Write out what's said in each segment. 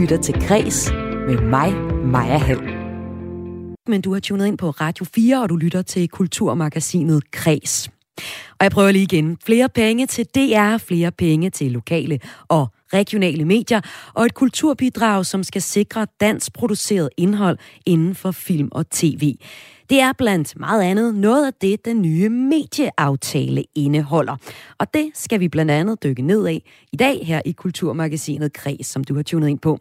lytter til Kres med mig, Maja Hall. Men du har tunet ind på Radio 4, og du lytter til Kulturmagasinet Kres. Og jeg prøver lige igen. Flere penge til DR, flere penge til lokale og regionale medier, og et kulturbidrag, som skal sikre dansk produceret indhold inden for film og tv. Det er blandt meget andet noget af det, den nye medieaftale indeholder. Og det skal vi blandt andet dykke ned af i dag her i Kulturmagasinet Kres, som du har tunet ind på.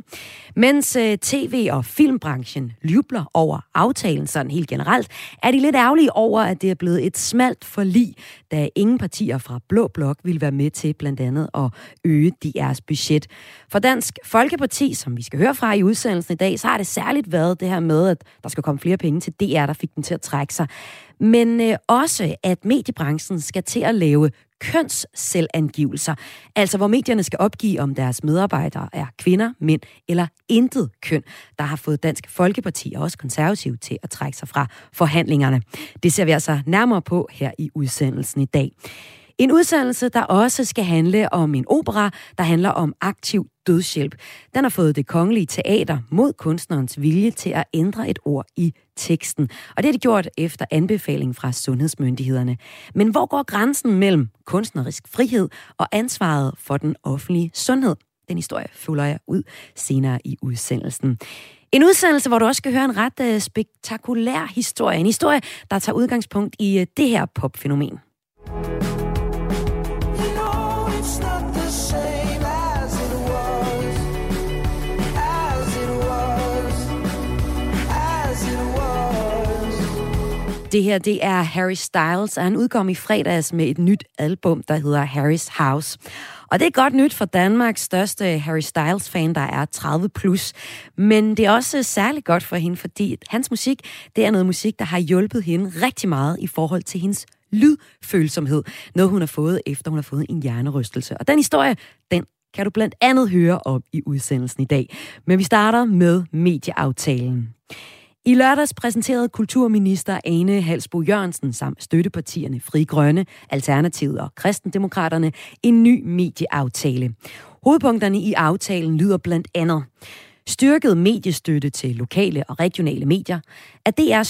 Mens tv- og filmbranchen jubler over aftalen sådan helt generelt, er de lidt ærgerlige over, at det er blevet et smalt forlig, da ingen partier fra Blå Blok vil være med til blandt andet at øge deres budget. For Dansk Folkeparti, som vi skal høre fra i udsendelsen i dag, så har det særligt været det her med, at der skal komme flere penge til DR, der fik den til at trække sig. Men også, at mediebranchen skal til at lave kønsselvangivelser. Altså, hvor medierne skal opgive, om deres medarbejdere er kvinder, mænd eller intet køn, der har fået Dansk Folkeparti og også Konservativ til at trække sig fra forhandlingerne. Det ser vi altså nærmere på her i udsendelsen i dag. En udsendelse, der også skal handle om en opera, der handler om aktiv dødshjælp. Den har fået Det Kongelige Teater mod kunstnerens vilje til at ændre et ord i teksten. Og det er det gjort efter anbefaling fra sundhedsmyndighederne. Men hvor går grænsen mellem kunstnerisk frihed og ansvaret for den offentlige sundhed? Den historie følger jeg ud senere i udsendelsen. En udsendelse, hvor du også skal høre en ret spektakulær historie. En historie, der tager udgangspunkt i det her popfænomen. Det her, det er Harry Styles, og han udkom i fredags med et nyt album, der hedder Harry's House. Og det er godt nyt for Danmarks største Harry Styles-fan, der er 30+. Men det er også særligt godt for hende, fordi hans musik, det er noget musik, der har hjulpet hende rigtig meget i forhold til hendes lydfølsomhed. Noget, hun har fået, efter hun har fået en hjernerystelse. Og den historie, den kan du blandt andet høre om i udsendelsen i dag. Men vi starter med medieaftalen. I lørdags præsenterede kulturminister Ane Halsbo Jørgensen samt støttepartierne Fri Grønne, Alternativet og Kristendemokraterne en ny medieaftale. Hovedpunkterne i aftalen lyder blandt andet: styrket mediestøtte til lokale og regionale medier, at DR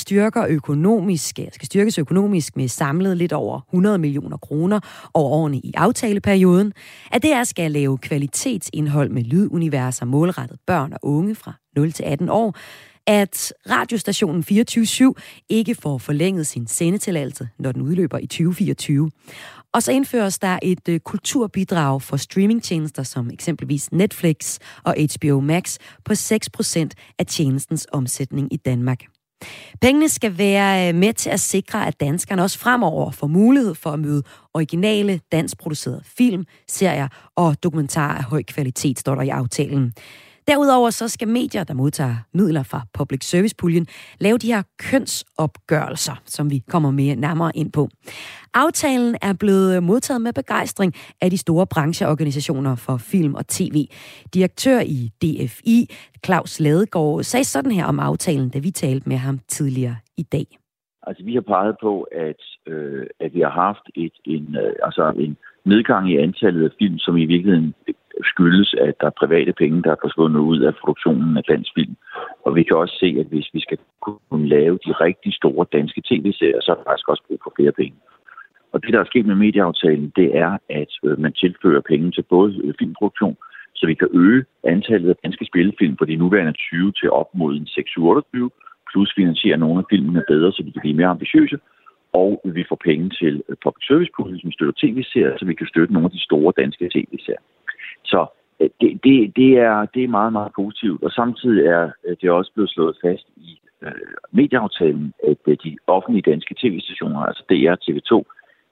skal styrkes økonomisk med samlet lidt over 100 millioner kroner over årene i aftaleperioden, at DR skal lave kvalitetsindhold med lyduniverser målrettet børn og unge fra 0 til 18 år, at radiostationen 24/7 ikke får forlænget sin sendetilladelse, når den udløber i 2024. Og så indføres der et kulturbidrag for streamingtjenester som eksempelvis Netflix og HBO Max på 6% af tjenestens omsætning i Danmark. Pengene skal være med til at sikre, at danskerne også fremover får mulighed for at møde originale danskproducerede film, serier og dokumentarer af høj kvalitet, står der i aftalen. Derudover så skal medier, der modtager midler fra Public Service-puljen, lave de her kønsopgørelser, som vi kommer mere nærmere ind på. Aftalen er blevet modtaget med begejstring af de store brancheorganisationer for film og tv. Direktør i DFI, Claus Ladegaard, sagde sådan her om aftalen, da vi talte med ham tidligere i dag. Altså, vi har peget på, at vi har haft en nedgang i antallet af film, som i virkeligheden skyldes, at der er private penge, der er forsvundet ud af produktionen af dansk film. Og vi kan også se, at hvis vi skal kunne lave de rigtig store danske tv-serier, så er der faktisk også brug for flere penge. Og det, der er sket med medieaftalen, det er, at man tilfører penge til både filmproduktion, så vi kan øge antallet af danske spillefilm fra de nuværende 20 til op mod 26-28, plus finansiere nogle af filmene bedre, så de kan blive mere ambitiøse. Og vi får penge til public service-puljen, som støtter tv-serier, så vi kan støtte nogle af de store danske tv-serier. Så det er meget, meget positivt, og samtidig er det også blevet slået fast i medieaftalen, at de offentlige danske tv-stationer, altså DR og TV2,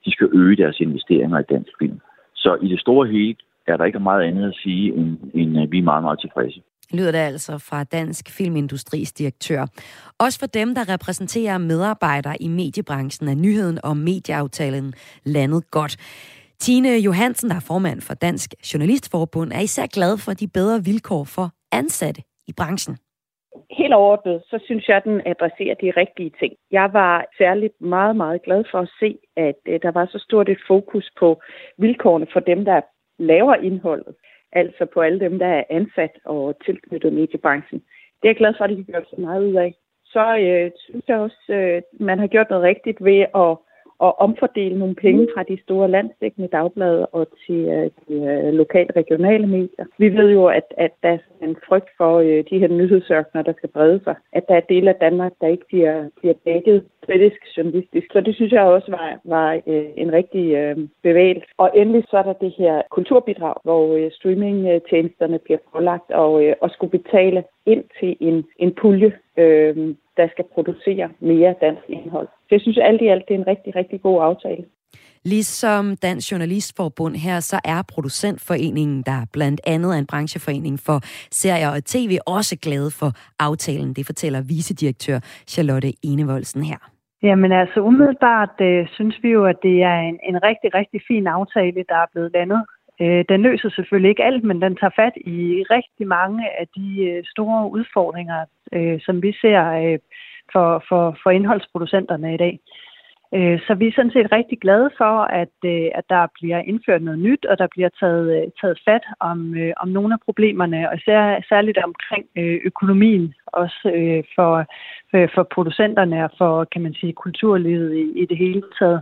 de skal øge deres investeringer i dansk film. Så i det store hele er der ikke meget andet at sige, end vi er meget, meget tilfredse. Lyder det altså fra Dansk Filmindustris direktør. Også for dem, der repræsenterer medarbejdere i mediebranchen, er nyheden om medieaftalen landet godt. Tine Johansen, der er formand for Dansk Journalistforbund, er især glad for de bedre vilkår for ansatte i branchen. Helt overordnet, så synes jeg, at den adresserer de rigtige ting. Jeg var særligt meget, meget glad for at se, at der var så stort et fokus på vilkårene for dem, der laver indholdet. altså på alle dem, der er ansat og tilknyttet mediebranchen. Det er jeg glad for, at de har gjort så meget ud af. Så synes jeg også, man har gjort noget rigtigt ved at omfordele nogle penge fra de store landsdækkende dagblade og til de lokale regionale medier. Vi ved jo, at der er en frygt for de her nyhedsørkener, der skal brede sig. At der er dele af Danmark, der ikke bliver dækket kritisk journalistisk. Så det synes jeg også var en rigtig bevægelse. Og endelig så er der det her kulturbidrag, hvor streamingtjenesterne bliver pålagt og skulle betale ind til en pulje, der skal producere mere dansk indhold. Så jeg synes alt i alt, det er en rigtig, rigtig god aftale. Ligesom Dansk Journalistforbund her, så er Producentforeningen, der blandt andet er en brancheforening for serier og tv, også glade for aftalen. Det fortæller vicedirektør Charlotte Enevoldsen her. Jamen altså umiddelbart synes vi jo, at det er en rigtig, rigtig fin aftale, der er blevet landet. Den løser selvfølgelig ikke alt, men den tager fat i rigtig mange af de store udfordringer, som vi ser for indholdsproducenterne i dag. Så vi er sådan set rigtig glade for, at der bliver indført noget nyt, og der bliver taget fat om nogle af problemerne, og særligt omkring økonomien, også for producenterne og for, kan man sige, kulturlivet i det hele taget.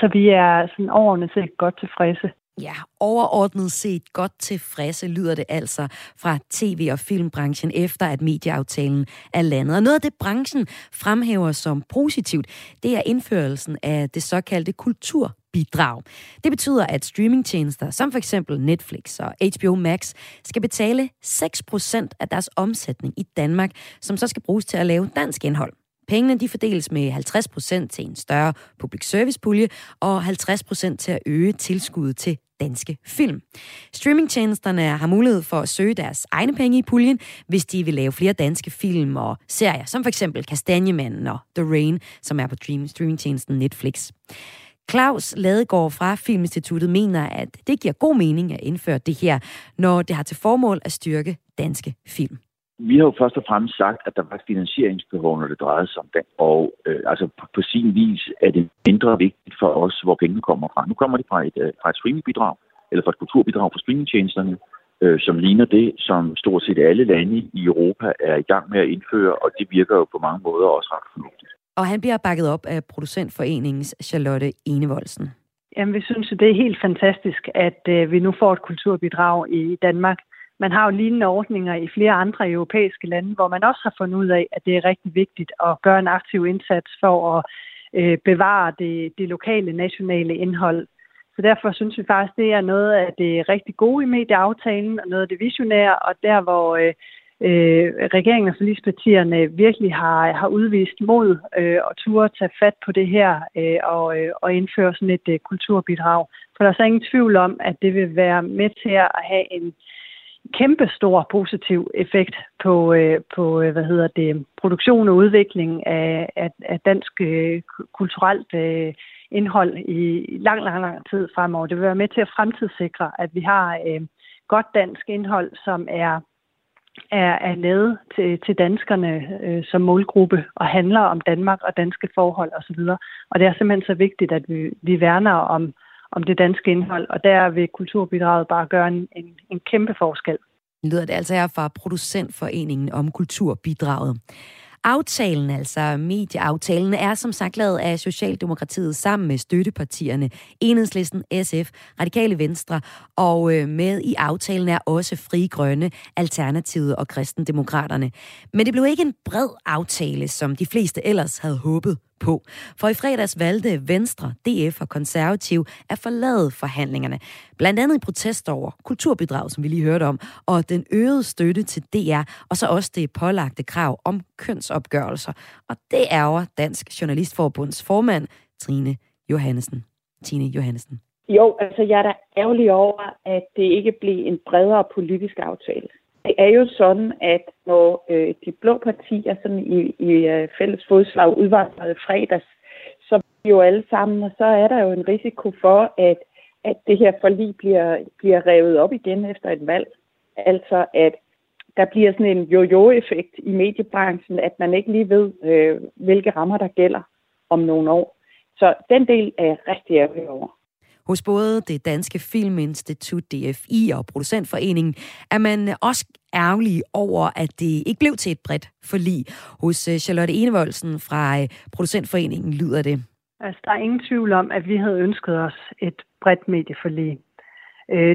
Så vi er sådan overordnet set godt tilfredse. Ja, overordnet set godt tilfredse lyder det altså fra tv- og filmbranchen efter, at medieaftalen er landet. Og noget af det, branchen fremhæver som positivt, det er indførelsen af det såkaldte kulturbidrag. Det betyder, at streamingtjenester som for eksempel Netflix og HBO Max skal betale 6% af deres omsætning i Danmark, som så skal bruges til at lave dansk indhold. Pengene de fordeles med 50% til en større public service-pulje og 50% til at øge tilskuddet til danske film. Streamingtjenesterne har mulighed for at søge deres egne penge i puljen, hvis de vil lave flere danske film og serier, som for eksempel Kastanjemanden og The Rain, som er på streamingtjenesten Netflix. Claus Ladegaard fra Filminstituttet mener, at det giver god mening at indføre det her, når det har til formål at styrke danske film. Vi har jo først og fremmest sagt, at der var et finansieringsbehov, når det drejede sig om det. Og altså på sin vis er det mindre vigtigt for os, hvor pengene kommer fra. Nu kommer de fra et streamingbidrag, eller fra et kulturbidrag fra streamingtjenesterne, som ligner det, som stort set alle lande i Europa er i gang med at indføre, og det virker jo på mange måder også ret fornuftigt. Og han bliver bakket op af Producentforeningens Charlotte Enevoldsen. Jamen, vi synes, det er helt fantastisk, at vi nu får et kulturbidrag i Danmark. Man har jo lignende ordninger i flere andre europæiske lande, hvor man også har fundet ud af, at det er rigtig vigtigt at gøre en aktiv indsats for at bevare det lokale, nationale indhold. Så derfor synes vi faktisk, det er noget af det rigtig gode i medieaftalen, og noget af det visionære, og der hvor regeringen og forligspartierne virkelig har udvist mod og turde tage fat på det her og indføre sådan et kulturbidrag. For der er så ingen tvivl om, at det vil være med til at have en kæmpestor positiv effekt på produktion og udvikling af dansk kulturelt indhold i lang, lang, lang tid fremover. Det vil være med til at fremtidssikre, at vi har godt dansk indhold, som er lavet til danskerne som målgruppe og handler om Danmark og danske forhold osv. Og det er simpelthen så vigtigt, at vi værner om det danske indhold, og der vil kulturbidraget bare gøre en kæmpe forskel. Lyder det altså her fra Producentforeningen om kulturbidraget. Aftalen, altså medieaftalen, er som sagt lavet af Socialdemokratiet sammen med støttepartierne Enhedslisten, SF, Radikale Venstre, og med i aftalen er også Frie Grønne, Alternativet og Kristendemokraterne. Men det blev ikke en bred aftale, som de fleste ellers havde håbet på. For i fredags valgte Venstre, DF og Konservativ at forlade forhandlingerne. Blandt andet i protest over kulturbidrag, som vi lige hørte om, og den øgede støtte til DR, og så også det pålagte krav om kønsopgørelser. Og det ærger Dansk Journalistforbunds formand, Tine Johansen. Jo, altså jeg er da ærgerlig over, at det ikke blev en bredere politisk aftale. Det er jo sådan, at når de blå partier sådan i fælles fodslag udvandrede fredags, så er jo alle sammen, og så er der jo en risiko for, at det her forlig bliver revet op igen efter et valg. Altså, at der bliver sådan en jo-jo-effekt i mediebranchen, at man ikke lige ved, hvilke rammer der gælder om nogle år. Så den del er jeg rigtig ærgerlig over. Hos både det Danske Filminstitut, DFI og Producentforeningen er man også ærgerlig over, at det ikke blev til et bredt forlig. Hos Charlotte Enevoldsen fra Producentforeningen lyder det. Altså, der er ingen tvivl om, at vi havde ønsket os et bredt medieforlig.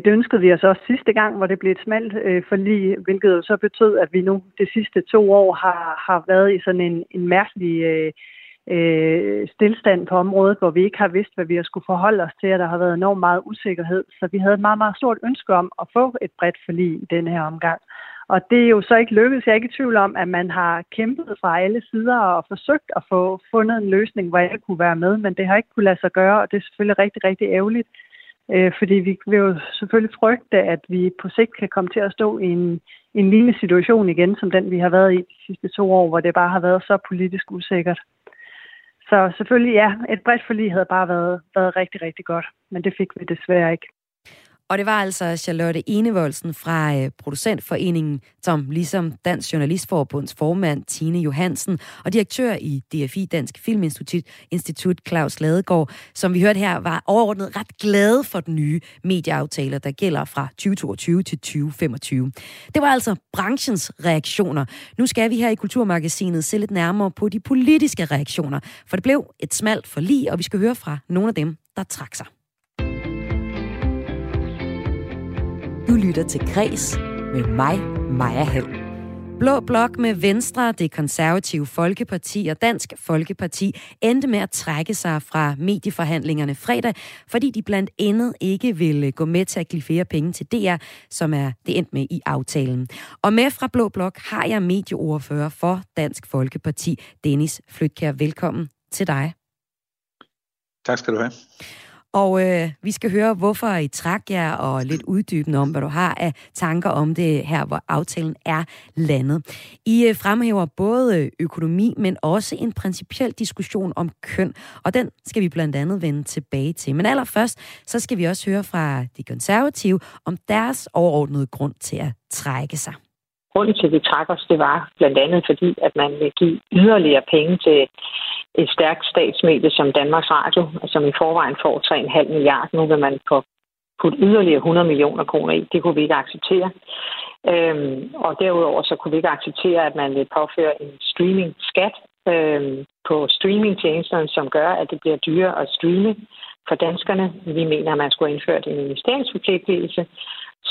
Det ønskede vi os også sidste gang, hvor det blev et smalt forlig, hvilket jo så betød, at vi nu de sidste 2 år har været i sådan en mærkelig stillstand på området, hvor vi ikke har vidst, hvad vi har skulle forholde os til, og der har været enormt meget usikkerhed. Så vi havde et meget, meget stort ønske om at få et bredt forlig i denne her omgang. Og det er jo så ikke lykkedes. Jeg er ikke i tvivl om, at man har kæmpet fra alle sider og forsøgt at få fundet en løsning, hvor jeg kunne være med, men det har ikke kunne lade sig gøre, og det er selvfølgelig rigtig, rigtig ærgerligt. Fordi vi vil jo selvfølgelig frygte, at vi på sigt kan komme til at stå i en lignende situation igen, som den vi har været i de sidste 2 år, hvor det bare har været så politisk usikkert. Så selvfølgelig ja, et bredt forlig havde bare været rigtig, rigtig godt, men det fik vi desværre ikke. Og det var altså Charlotte Enevoldsen fra Producentforeningen, som ligesom Dansk Journalistforbunds formand Tine Johansen og direktør i DFI Dansk Filminstitut Claus Ladegaard, som vi hørte her, var overordnet ret glade for den nye medieaftaler, der gælder fra 2022 til 2025. Det var altså branchens reaktioner. Nu skal vi her i Kulturmagasinet se lidt nærmere på de politiske reaktioner, for det blev et smalt forlig, og vi skal høre fra nogle af dem, der trak sig. Du lytter til Kres med mig, Maja Hall. Blå Blok med Venstre, Det Konservative Folkeparti og Dansk Folkeparti endte med at trække sig fra medieforhandlingerne fredag, fordi de blandt andet ikke ville gå med til at give flere penge til DR, som er det endte med i aftalen. Og med fra Blå Blok har jeg medieordfører for Dansk Folkeparti, Dennis Flytkjær. Velkommen til dig. Tak skal du have. Og vi skal høre, hvorfor I trak jer, og lidt uddybende om, hvad du har af tanker om det her, hvor aftalen er landet. I fremhæver både økonomi, men også en principiel diskussion om køn, og den skal vi blandt andet vende tilbage til. Men allerførst, så skal vi også høre fra de konservative om deres overordnede grund til at trække sig. Grunden til, at vi trak os, det var blandt andet fordi, at man vil give yderligere penge til et stærkt statsmedie som Danmarks Radio, som i forvejen får 3,5 milliarder. Nu vil man putte yderligere 100 millioner kroner i. Det kunne vi ikke acceptere. Og derudover så kunne vi ikke acceptere, at man vil påføre en streaming-skat på streamingtjenesterne, som gør, at det bliver dyrere at streame for danskerne. Vi mener, at man skulle have indført en investeringsforpligtelse,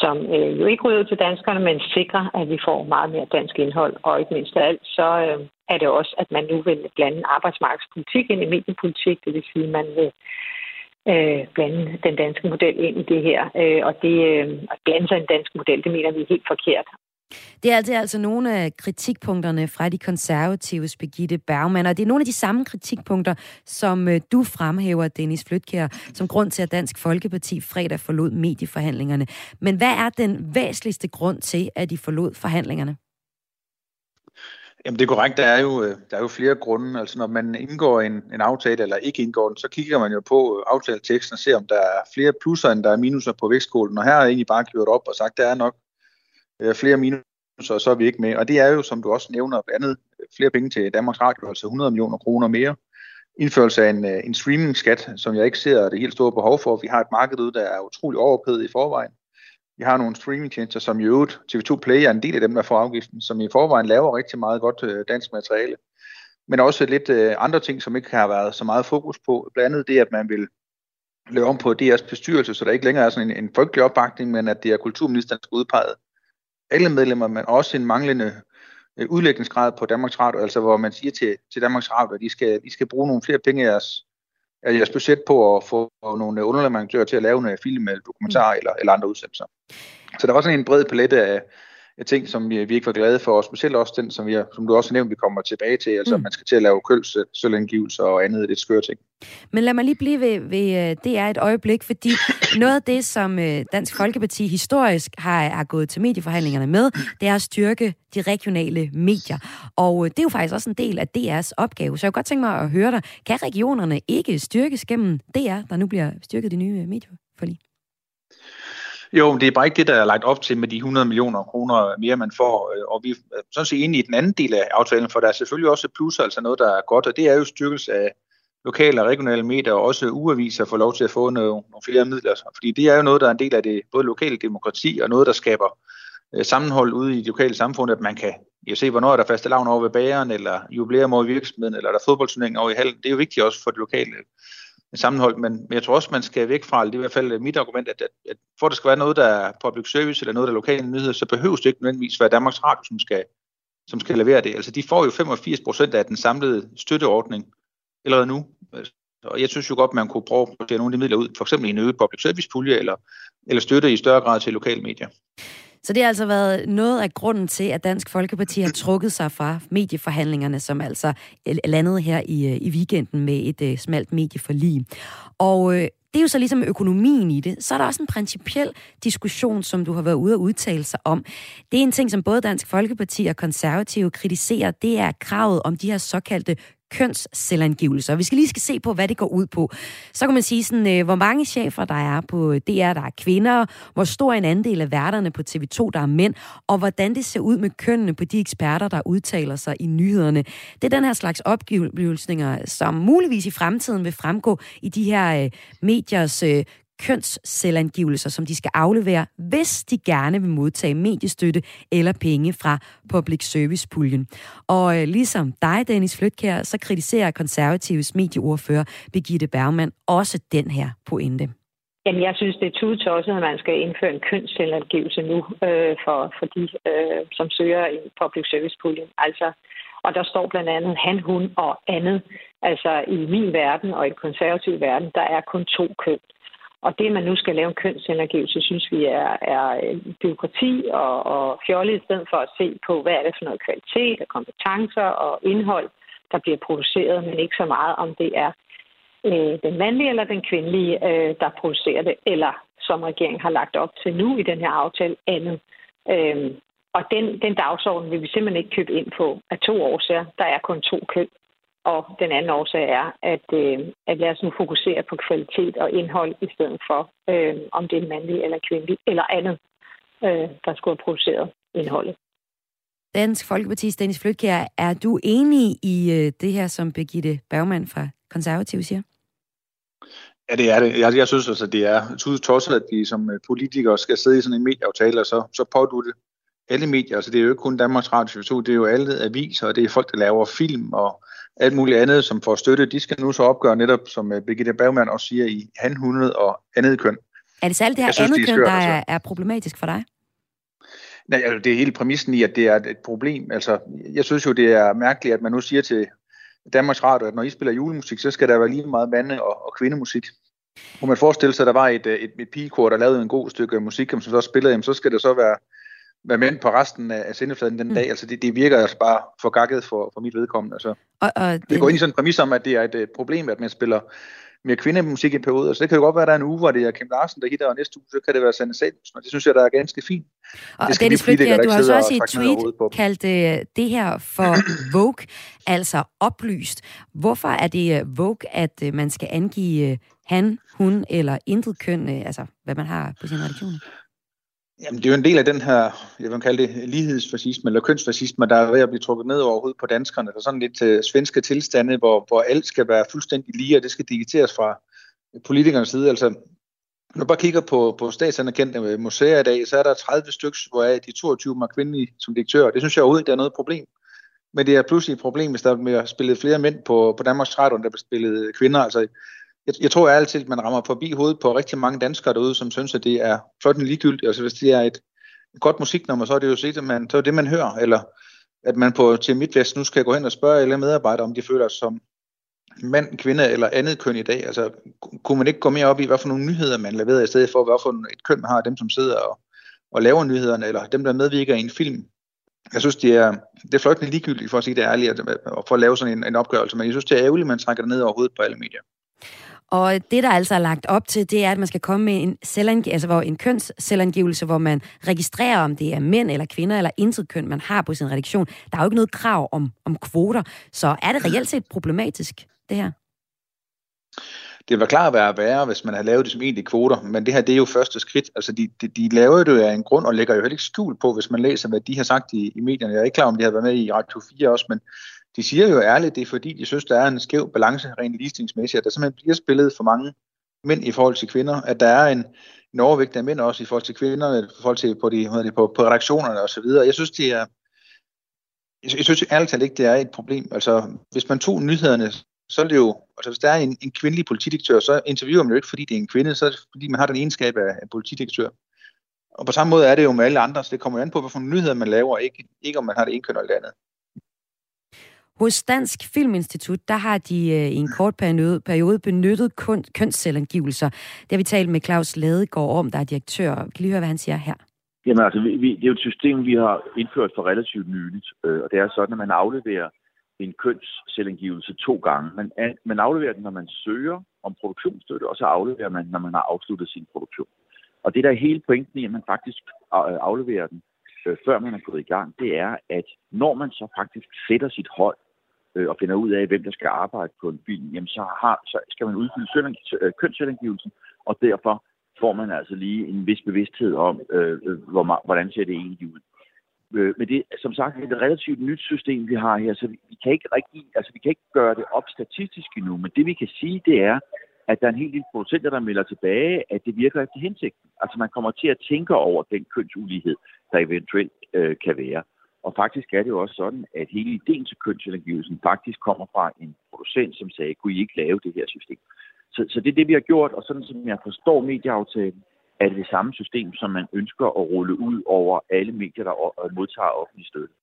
som jo ikke ryger til danskerne, men sikrer, at vi får meget mere dansk indhold. Og ikke mindst af alt, så er det også, at man nu vil blande arbejdsmarkedspolitik ind i mediepolitik. Det vil sige, at man vil blande den danske model ind i det her. Og blande sig i den danske model, det mener vi er helt forkert. Det er altså nogle af kritikpunkterne fra de konservatives Birgitte Bergmann, og det er nogle af de samme kritikpunkter, som du fremhæver, Dennis Flytkjær, som grund til, at Dansk Folkeparti fredag forlod medieforhandlingerne. Men hvad er den væsentligste grund til, at de forlod forhandlingerne? Jamen det er korrekt, der er jo flere grunde. Altså når man indgår en aftale eller ikke indgår den, så kigger man jo på aftaleteksten og ser, om der er flere plusser, end der er minuser på vægtskålen, og her er egentlig bare gjort op og sagt, der er nok flere minuser, og så er vi ikke med. Og det er jo, som du også nævner, blandt andet flere penge til Danmarks Radio, altså 100 millioner kroner mere. Indførelse af en streamingskat, som jeg ikke ser det helt store behov for. Vi har et marked ude, der er utrolig overophedet i forvejen. Vi har nogle streamingtjenester, som i øvrigt TV2 Play er en del af dem, der får afgiften, som i forvejen laver rigtig meget godt dansk materiale. Men også lidt andre ting, som ikke har været så meget fokus på. Blandt andet det, at man vil lave om på DR's bestyrelse, så der ikke længere er sådan en folkelig opbakning, men at det er kulturministeren, der skal udpege alle medlemmer, men også en manglende udlægningsgrad på Danmarks Radio, altså hvor man siger til Danmarks Radio, at de skal bruge nogle flere penge af jeres budget på at få nogle underleverandører til at lave nogle film eller dokumentarer eller andre udsendelser. Så der var sådan en bred palet af ting, som vi ikke var glade for, og specielt også den, som du også nævnte, vi kommer tilbage til, altså man skal til at lave kønsselvangivelser og andet lidt skøre ting. Men lad mig lige blive ved DR et øjeblik, fordi noget af det, som Dansk Folkeparti historisk har gået til medieforhandlingerne med, det er at styrke de regionale medier. Og det er jo faktisk også en del af DR's opgave, så jeg kunne godt tænke mig at høre dig. Kan regionerne ikke styrkes gennem DR, der nu bliver styrket de nye medier for lige? Jo, det er bare ikke det, der er lagt op til med de 100 millioner kroner mere, man får. Og vi er sådan set enige i den anden del af aftalen, for der er selvfølgelig også et plus, altså noget, der er godt, og det er jo styrkelse af lokale og regionale medier og også ugeaviser får lov til at få nogle flere midler. Fordi det er jo noget, der er en del af det både lokale demokrati og noget, der skaber sammenhold ude i det lokale samfund, at man kan se, hvornår er der fastelavn over ved bageren, eller jubilæum over i virksomheden, eller er der fodboldturnering over i hallen. Det er jo vigtigt også for det lokale sammenhold, men jeg tror også, man skal væk fra, det er i hvert fald mit argument, at for at der skal være noget, der er public service, eller noget, der er lokale nyheder, så behøves det ikke nødvendigvis være Danmarks Radio, som skal levere det. Altså, de får jo 85% af den samlede støtteordning allerede nu. Og jeg synes jo godt, man kunne prøve at tage nogle af de midler ud, for eksempel en øget public service pulje, eller støtte i større grad til lokale medier. Så det har altså været noget af grunden til, at Dansk Folkeparti har trukket sig fra medieforhandlingerne, som altså landede her i weekenden med et smalt medieforlig. Og det er jo så ligesom økonomien i det. Så er der også en principiel diskussion, som du har været ude at udtale sig om. Det er en ting, som både Dansk Folkeparti og Konservative kritiserer, det er kravet om de her såkaldte kønsselvangivelser. Vi skal se på, hvad det går ud på. Så kan man sige sådan, hvor mange chefer der er på DR, der er kvinder, hvor stor en andel af værterne på TV2, der er mænd, og hvordan det ser ud med kønnene på de eksperter, der udtaler sig i nyhederne. Det er den her slags opgivelser, som muligvis i fremtiden vil fremgå i de her mediers kønsselvangivelser, som de skal aflevere, hvis de gerne vil modtage mediestøtte eller penge fra public service-puljen. Og ligesom dig, Dennis Flytkjær, så kritiserer Konservatives medieordfører Birgitte Bergmann også den her pointe. Jamen, jeg synes, det er tudetosset, at man skal indføre en kønsselvangivelse nu for de, som søger i public service-puljen. Altså, og der står blandt andet han, hun og andet. Altså, i min verden og i den konservative verden, der er kun to køn. Og det, man nu skal lave en kønselangivelse, synes vi er byråkrati og fjollet, i stedet for at se på, hvad er det for noget kvalitet og kompetencer og indhold, der bliver produceret, men ikke så meget, om det er den mandlige eller den kvindelige, der producerer det, eller som regeringen har lagt op til nu i den her aftale, andet. Og den dagsorden vil vi simpelthen ikke købe ind på af to årsager. Der er kun to køn. Og den anden årsag er, at lad os nu fokusere på kvalitet og indhold, i stedet for, om det er mandlig eller kvindelig eller andet, der skulle have produceret indholdet. Dansk Folkepartis Dennis Flytkjær, er du enig i det her, som Birgitte Bergmann fra Konservative siger? Ja, det er det. Jeg synes også, at det er tosset, at de som politikere skal sidde i sådan en medieaftale, og så pådutte alle medier. Altså, det er jo ikke kun Danmarks Radio 2, det er jo alle aviser, og det er folk, der laver film og alt muligt andet, som får støtte. De skal nu så opgøre netop, som Birgitte Bergmann også siger, i han-hundet og andet køn. Er det så alt det her andet køn, der er problematisk for dig? Nej, altså, det er hele præmissen i, at det er et problem. Altså, jeg synes jo, det er mærkeligt, at man nu siger til Danmarks Radio, at når I spiller julemusik, så skal der være lige meget mande- og kvindemusik. Kunne man forestille sig, at der var et pigekor, der lavede en god stykke musik, som så spillede, jamen, så skal det så være mænd på resten af sendefladen den dag. Altså, det virker altså bare for gakket for mit vedkommende. Altså, det går ind i sådan en præmis om, at det er et problem, at man spiller mere kvindemusik i en periode. Altså, det kan jo godt være, at der er en uge, hvor det er Kim Larsen, der hitter, og næste uge, så kan det være Sanne Salmsen, og det synes jeg, der er ganske fint. Og Dennis Flytkjær, du har så også i et tweet kaldt det her for Vogue, altså oplyst. Hvorfor er det Vogue, at man skal angive han, hun eller intet køn, altså hvad man har på sin redaktion? Jamen, det er jo en del af den her, jeg vil kalde det lighedsfascisme eller kønsfascisme, der er ved at blive trukket ned overhovedet på danskerne. Der er sådan lidt svenske tilstande, hvor alt skal være fuldstændig lige, og det skal digiteres fra politikernes side. Altså, når man bare kigger på statsanerkendte museer i dag, så er der 30 stykker, hvoraf de 22 er kvindelige som direktører. Det synes jeg overhovedet ikke er noget problem. Men det er pludselig et problem, hvis der bliver spillet flere mænd på Danmarks Radio, der bliver spillet kvinder. Altså, jeg tror ærligt til, at man rammer forbi hovedet på rigtig mange danskere derude, som synes, at det er flot ligegyldigt. Altså, hvis det er et godt musiknummer, så er det jo det, man hører. Eller at man på TV MidtVest nu skal gå hen og spørge alle medarbejdere, om de føler sig som mand, kvinde eller andet køn i dag. Altså, kunne man ikke gå mere op i, hvad for nogle nyheder man leverer, i stedet for, hvad for et køn man har, dem som sidder og laver nyhederne, eller dem, der medvirker i en film. Jeg synes, det er flot ligegyldigt, for at sige det ærligt, og for at lave sådan en opgørelse. Men jeg synes, det er ærgerligt, at man trækker det ned over hovedet på alle medier. Og det, der altså er lagt op til, det er, at man skal komme med en kønsselvangivelse, hvor man registrerer, om det er mænd eller kvinder eller intet køn, man har på sin redaktion. Der er jo ikke noget krav om kvoter, så er det reelt set problematisk, det her? Det var klart at være værre, hvis man havde lavet det som egentlige kvoter, men det her, det er jo første skridt. Altså, de laver det af en grund, og lægger jo heller ikke skjul på, hvis man læser, hvad de har sagt i medierne. Jeg er ikke klar, om de har været med i Radio 4 også, men de siger jo ærligt, det er fordi, de synes, der er en skæv balance rent ligestillingsmæssigt, at der simpelthen bliver spillet for mange mænd i forhold til kvinder, at der er en overvægt af mænd også i forhold til kvinderne, i forhold til på redaktionerne og så videre. Jeg synes, ærligt talt ikke, det er et problem. Altså, hvis man tog nyhederne, så er det jo, altså hvis der er en kvindelig politidirektør, så interviewer man jo ikke, fordi det er en kvinde, så er det, fordi man har den egenskab af politidirektør. Og på samme måde er det jo med alle andre, så det kommer jo an på, hvilke nyheder man laver, ikke om man har det ene køn eller det andet. Hos Dansk Filminstitut, der har de i en kort periode benyttet kønsselvangivelser. Det har vi talt med Claus Ladegaard om, der er direktør. Kan I lige høre, hvad han siger her? Jamen altså, det er jo et system, vi har indført for relativt nyligt, og det er sådan, at man afleverer en kønsselvangivelse 2 gange. Man afleverer den, når man søger om produktionsstøtte, og så afleverer man, når man har afsluttet sin produktion. Og det, der er hele pointen i, at man faktisk afleverer den, før man er gået i gang, det er, at når man så faktisk sætter sit hold og finder ud af, hvem der skal arbejde på en film, jamen så skal man udfylde kønsselvangivelsen, og derfor får man altså lige en vis bevidsthed om, hvordan ser det egentlig ud. Men det som sagt er et relativt nyt system, vi har her, så vi kan ikke gøre det op statistisk endnu, men det vi kan sige, det er, at der er en hel del producenter, der melder tilbage, at det virker efter hensigten. Altså man kommer til at tænke over den kønsulighed, der eventuelt kan være. Og faktisk er det jo også sådan, at hele ideen til kønselangivelsen faktisk kommer fra en producent, som sagde, kunne I ikke lave det her system? Så det er det, vi har gjort, og sådan som jeg forstår medieaftalen, er det det samme system, som man ønsker at rulle ud over alle medier, der modtager offentlig støtte.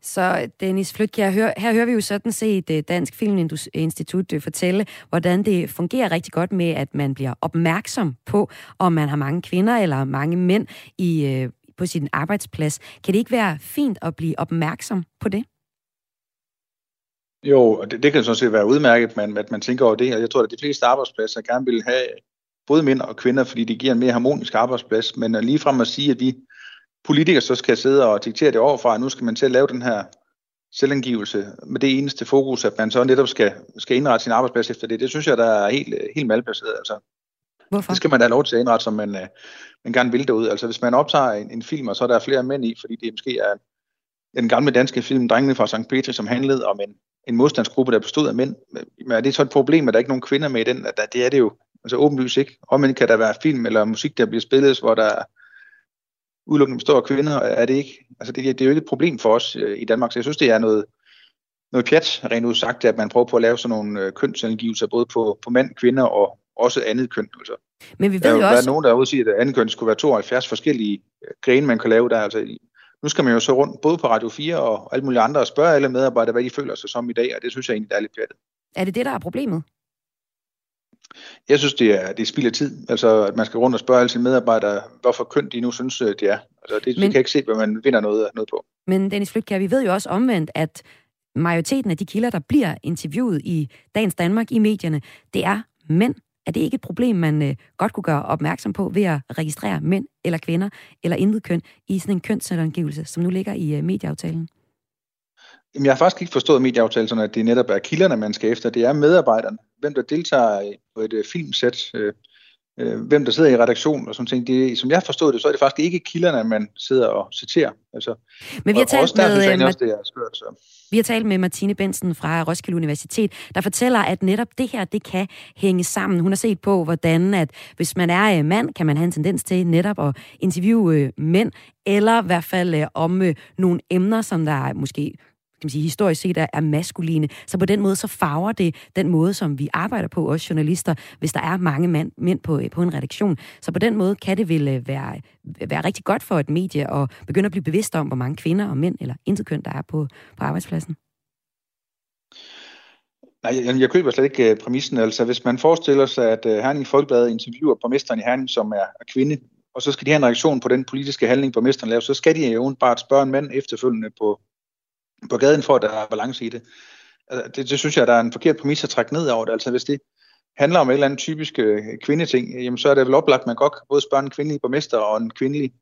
Så Dennis Flytkjær, her hører vi jo sådan set Dansk Filminstitut fortælle, hvordan det fungerer rigtig godt med, at man bliver opmærksom på, om man har mange kvinder eller mange mænd på sin arbejdsplads. Kan det ikke være fint at blive opmærksom på det? Jo, det kan sådan set være udmærket, at man tænker over det. Og jeg tror, at de fleste arbejdspladser gerne vil have både mænd og kvinder, fordi det giver en mere harmonisk arbejdsplads. Men ligefrem at sige, at vi politikere så skal sidde og diktere det overfra, og nu skal man til at lave den her selvangivelse med det eneste fokus, at man så netop skal indrette sin arbejdsplads efter det. Det synes jeg, der er helt malplaceret. Altså, hvorfor? Det skal man da have lov til at indrette, som man gerne vil derude. Altså, hvis man optager en film, og så er der flere mænd i, fordi det måske er den gamle danske film, Drengene fra Sankt Petri, som handlede om en modstandsgruppe, der bestod af mænd. Men er det så et problem, at der ikke er nogen kvinder med i den? At det er det jo altså åbenlyst ikke. Og men kan der være film eller musik, der bliver spillet, hvor der udelukkende består af kvinder? Er det ikke? Altså det er jo ikke et problem for os i Danmark. Så jeg synes, det er noget pjat, rent udsagt, at man prøver på at lave sådan nogle kønsangivelser, både på mænd, kvinder og også andet køn. Altså. Men vi ved jo også... Der er nogen, der udsiger, at andet køn skulle være 72 forskellige grene, man kan lave der. Altså, nu skal man jo så rundt både på Radio 4 og alle mulige andre og spørge alle medarbejdere, hvad de føler sig som i dag, og det synes jeg egentlig, der er lidt pjattet. Er det det, der er problemet? Jeg synes, det er spild af tid. Altså, at man skal rundt og spørge alle sine medarbejdere, hvorfor køn de nu synes, de er. Altså, det kan ikke se, hvad man vinder noget på. Men Dennis Flytkjær, vi ved jo også omvendt, at majoriteten af de kilder, der bliver interviewet i dagens Danmark i medierne, det er mænd. Er det ikke et problem, man godt kunne gøre opmærksom på ved at registrere mænd eller kvinder eller intet køn i sådan en kønsselvangivelse, som nu ligger i medieaftalen? Jamen, jeg har faktisk ikke forstået medieaftalen, sådan at det netop er kilderne, man skal efter. Det er medarbejderne. Hvem der deltager på et filmsæt, hvem der sidder i redaktion og sådan ting. Det, som jeg forstod det, så er det faktisk ikke kilderne, man sidder og citerer. Altså, men vi har talt med Martine Bensen fra Roskilde Universitet, der fortæller, at netop det her, det kan hænge sammen. Hun har set på, hvordan at hvis man er mand, kan man have en tendens til netop at interviewe mænd, eller i hvert fald om nogle emner, som der måske... kan man sige, historisk set er maskuline. Så på den måde, så farver det den måde, som vi arbejder på, også journalister, hvis der er mange mænd på en redaktion. Så på den måde kan det vel være rigtig godt for et medie at begynde at blive bevidst om, hvor mange kvinder og mænd eller intetkøn, der er på arbejdspladsen. Nej, jeg køber slet ikke præmissen. Altså, hvis man forestiller sig, at Herning Folkeblad interviewer borgmesteren i Herning, som er kvinde, og så skal de have en reaktion på den politiske handling, borgmesteren laver, så skal de jo bare spørge en mand efterfølgende på gaden for, at der er balance i det. Altså, det synes jeg, der er en forkert præmis at trække ned over det. Altså, hvis det handler om et eller andet typisk kvindeting, jamen, så er det vel oplagt, at man godt kan både spørge en kvindelig borgmester og en kvindelig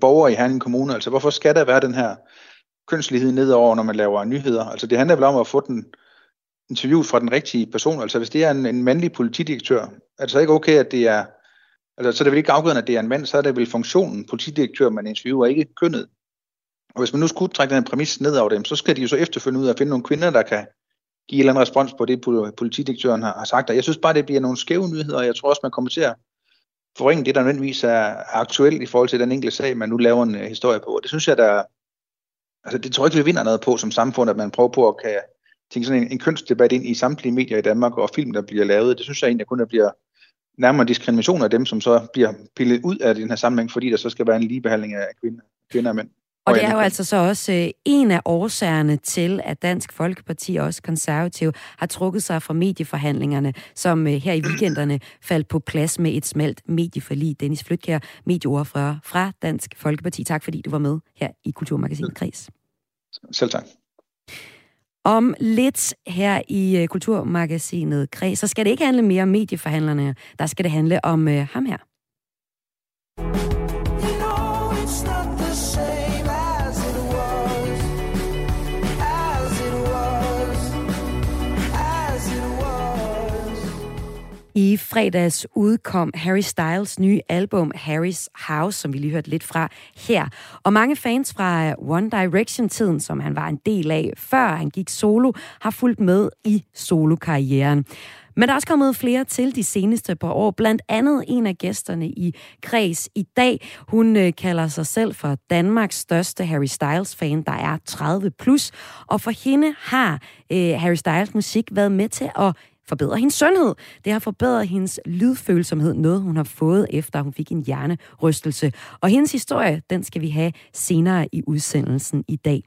borger i Herning Kommune. Altså, hvorfor skal der være den her kønslighed nedover, når man laver nyheder? Altså, det handler vel om at få den interview fra den rigtige person. Altså hvis det er en mandlig politidirektør, er det så ikke okay, at det er... Altså så er det vel ikke afgørende, at det er en mand, så er det vel funktionen politidirektør, man interviewer, ikke kønnet. Og hvis man nu skulle trække den præmis ned over dem, så skal de jo så efterfølgende ud og finde nogle kvinder, der kan give en eller anden respons på det, politidirektøren har sagt. Og jeg synes bare, det bliver nogle skæve nyheder, og jeg tror også, man kommer til at forringe det, der nødvendigvis er aktuelt i forhold til den enkelte sag, man nu laver en historie på. Og det synes jeg, altså det tror jeg ikke, vi vinder noget på som samfund, at man prøver på at kan tænke sådan en kønsdebat ind i samtlige medier i Danmark, og film, der bliver lavet. Det synes jeg egentlig kun, der bliver nærmere diskrimination af dem, som så bliver pillet ud af den her sammenhæng, fordi der så skal være en ligebehandling af kvinder og mænd. Og det er jo altså så også en af årsagerne til, at Dansk Folkeparti og også Konservativ har trukket sig fra medieforhandlingerne, som her i weekenderne faldt på plads med et smalt medieforlig. Dennis Flytkjær, medieordfører fra Dansk Folkeparti. Tak fordi du var med her i Kulturmagasinet Kres. Selv tak. Om lidt her i Kulturmagasinet Kres, så skal det ikke handle mere om medieforhandlerne. Der skal det handle om ham her. I fredags udkom Harry Styles nye album Harry's House, som vi lige hørte lidt fra her. Og mange fans fra One Direction-tiden, som han var en del af før han gik solo, har fulgt med i solokarrieren. Men der er også kommet flere til de seneste par år, blandt andet en af gæsterne i Kres i dag. Hun kalder sig selv for Danmarks største Harry Styles-fan, der er 30+, og for hende har Harry Styles musik været med til at forbedre hendes sundhed. Det har forbedret hendes lydfølsomhed, noget hun har fået efter, hun fik en hjernerystelse. Og hendes historie, den skal vi have senere i udsendelsen i dag.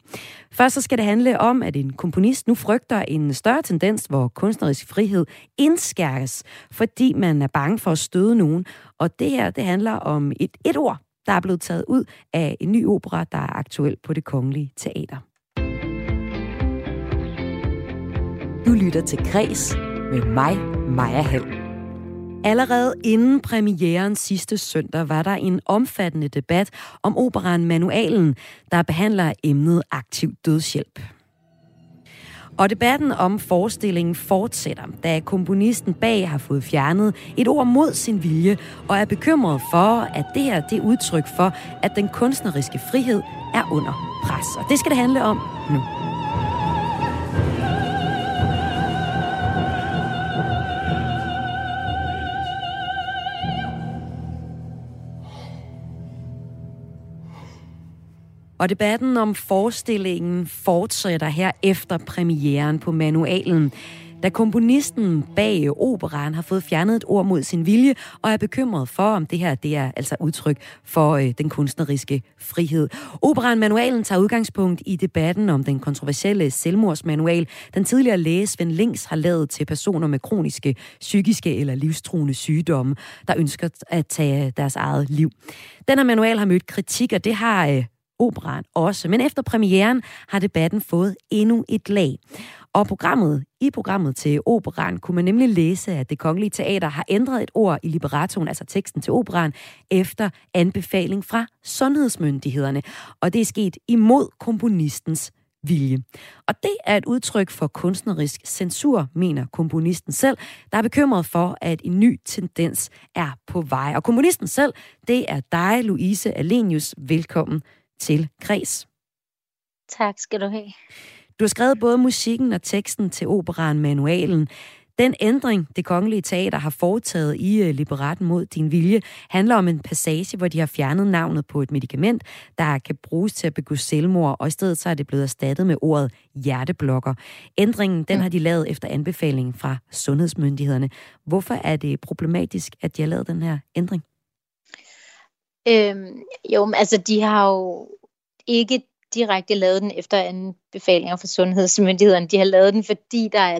Først så skal det handle om, at en komponist nu frygter en større tendens, hvor kunstnerisk frihed indskærkes, fordi man er bange for at støde nogen. Og det her, det handler om et ord, der er blevet taget ud af en ny opera, der er aktuel på Det Kongelige Teater. Du lytter til Kres med mig, Maja Hall. Allerede inden premieren sidste søndag var der en omfattende debat om operaen Manualen, der behandler emnet aktiv dødshjælp. Og debatten om forestillingen fortsætter, da komponisten bag har fået fjernet et ord mod sin vilje og er bekymret for, at det her det er udtryk for, at den kunstneriske frihed er under pres. Og det skal det handle om nu. Og debatten om forestillingen fortsætter her efter premieren på Manualen, da komponisten bag operaen har fået fjernet et ord mod sin vilje og er bekymret for, om det her det er altså udtryk for den kunstneriske frihed. Operaen Manualen tager udgangspunkt i debatten om den kontroversielle selvmordsmanual, den tidligere læge Svend Links har lavet til personer med kroniske, psykiske eller livstruende sygdomme, der ønsker at tage deres eget liv. Den her manual har mødt kritik, og det har operaen også, men efter premieren har debatten fået endnu et lag. Og i programmet til operaen kunne man nemlig læse, at Det Kongelige Teater har ændret et ord i librettoen, altså teksten til operaen, efter anbefaling fra sundhedsmyndighederne. Og det er sket imod komponistens vilje. Og det er et udtryk for kunstnerisk censur, mener komponisten selv, der er bekymret for, at en ny tendens er på vej. Og komponisten selv, det er dig, Louise Alenius. Velkommen til Kres. Tak skal du have. Du har skrevet både musikken og teksten til operaen Manualen. Den ændring, Det Kongelige Teater har foretaget i libretten mod din vilje, handler om en passage, hvor de har fjernet navnet på et medicament, der kan bruges til at begå selvmord, og i stedet så er det blevet erstattet med ordet hjerteblokker. Ændringen, den har de lavet efter anbefaling fra sundhedsmyndighederne. Hvorfor er det problematisk, at de har lavet den her ændring? De har jo ikke direkte lavet den efter anbefalinger fra sundhedsmyndighederne. De har lavet den, fordi der er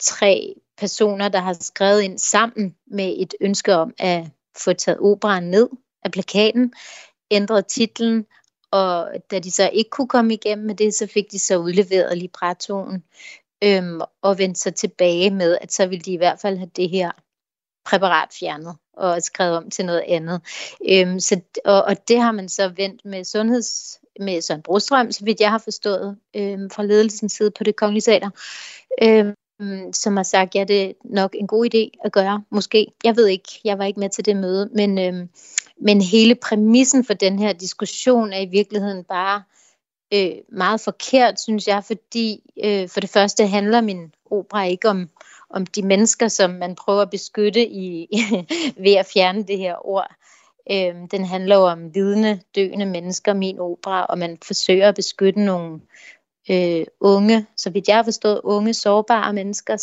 tre personer, der har skrevet ind sammen med et ønske om at få taget operaen ned af plakaten, ændret titlen, og da de så ikke kunne komme igennem med det, så fik de så udleveret librettoen og vendt sig tilbage med, at så ville de i hvert fald have det her præparat fjernet og skrevet om til noget andet. Så, og det har man så vendt med sundheds, med Søren Brostrøm, så vidt jeg har forstået, fra ledelsens side på Det Kongelige Teater, som har sagt, ja, det er nok en god idé at gøre, måske. Jeg ved ikke, jeg var ikke med til det møde, men hele præmissen for den her diskussion er i virkeligheden bare meget forkert, synes jeg, fordi for det første handler min opera ikke om de mennesker, som man prøver at beskytte ved at fjerne det her ord. Den handler jo om lidende, døende mennesker, min opera, og man forsøger at beskytte nogle unge, så vidt jeg har forstået, unge, sårbare mennesker,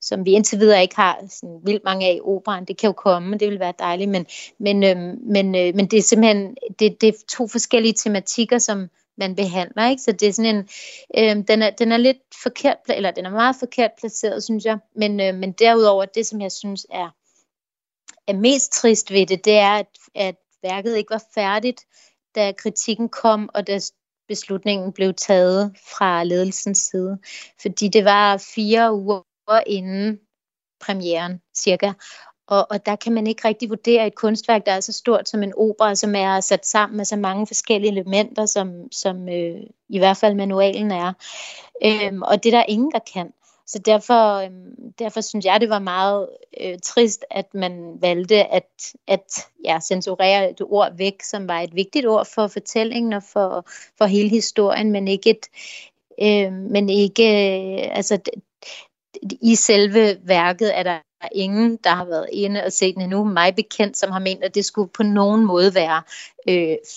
som vi indtil videre ikke har sådan vildt mange af i operaen. Det kan jo komme, det vil være dejligt, men det er simpelthen det er to forskellige tematikker, som man behandler, ikke? Så det er sådan en, den er lidt forkert, eller den er meget forkert placeret, synes jeg, men derudover, det som jeg synes er mest trist ved det, det er, at værket ikke var færdigt, da kritikken kom, og da beslutningen blev taget fra ledelsens side. Fordi det var 4 uger inden premieren, cirka. Og der kan man ikke rigtig vurdere et kunstværk, der er så stort som en opera, som er sat sammen med så mange forskellige elementer, som i hvert fald manualen er. Og det er der ingen, der kan. Så derfor synes jeg, det var meget trist, at man valgte at censurere et ord væk, som var et vigtigt ord for fortællingen og for hele historien, men ikke i selve værket er der ingen, der har været inde og set den endnu, mig bekendt, som har ment, at det skulle på nogen måde være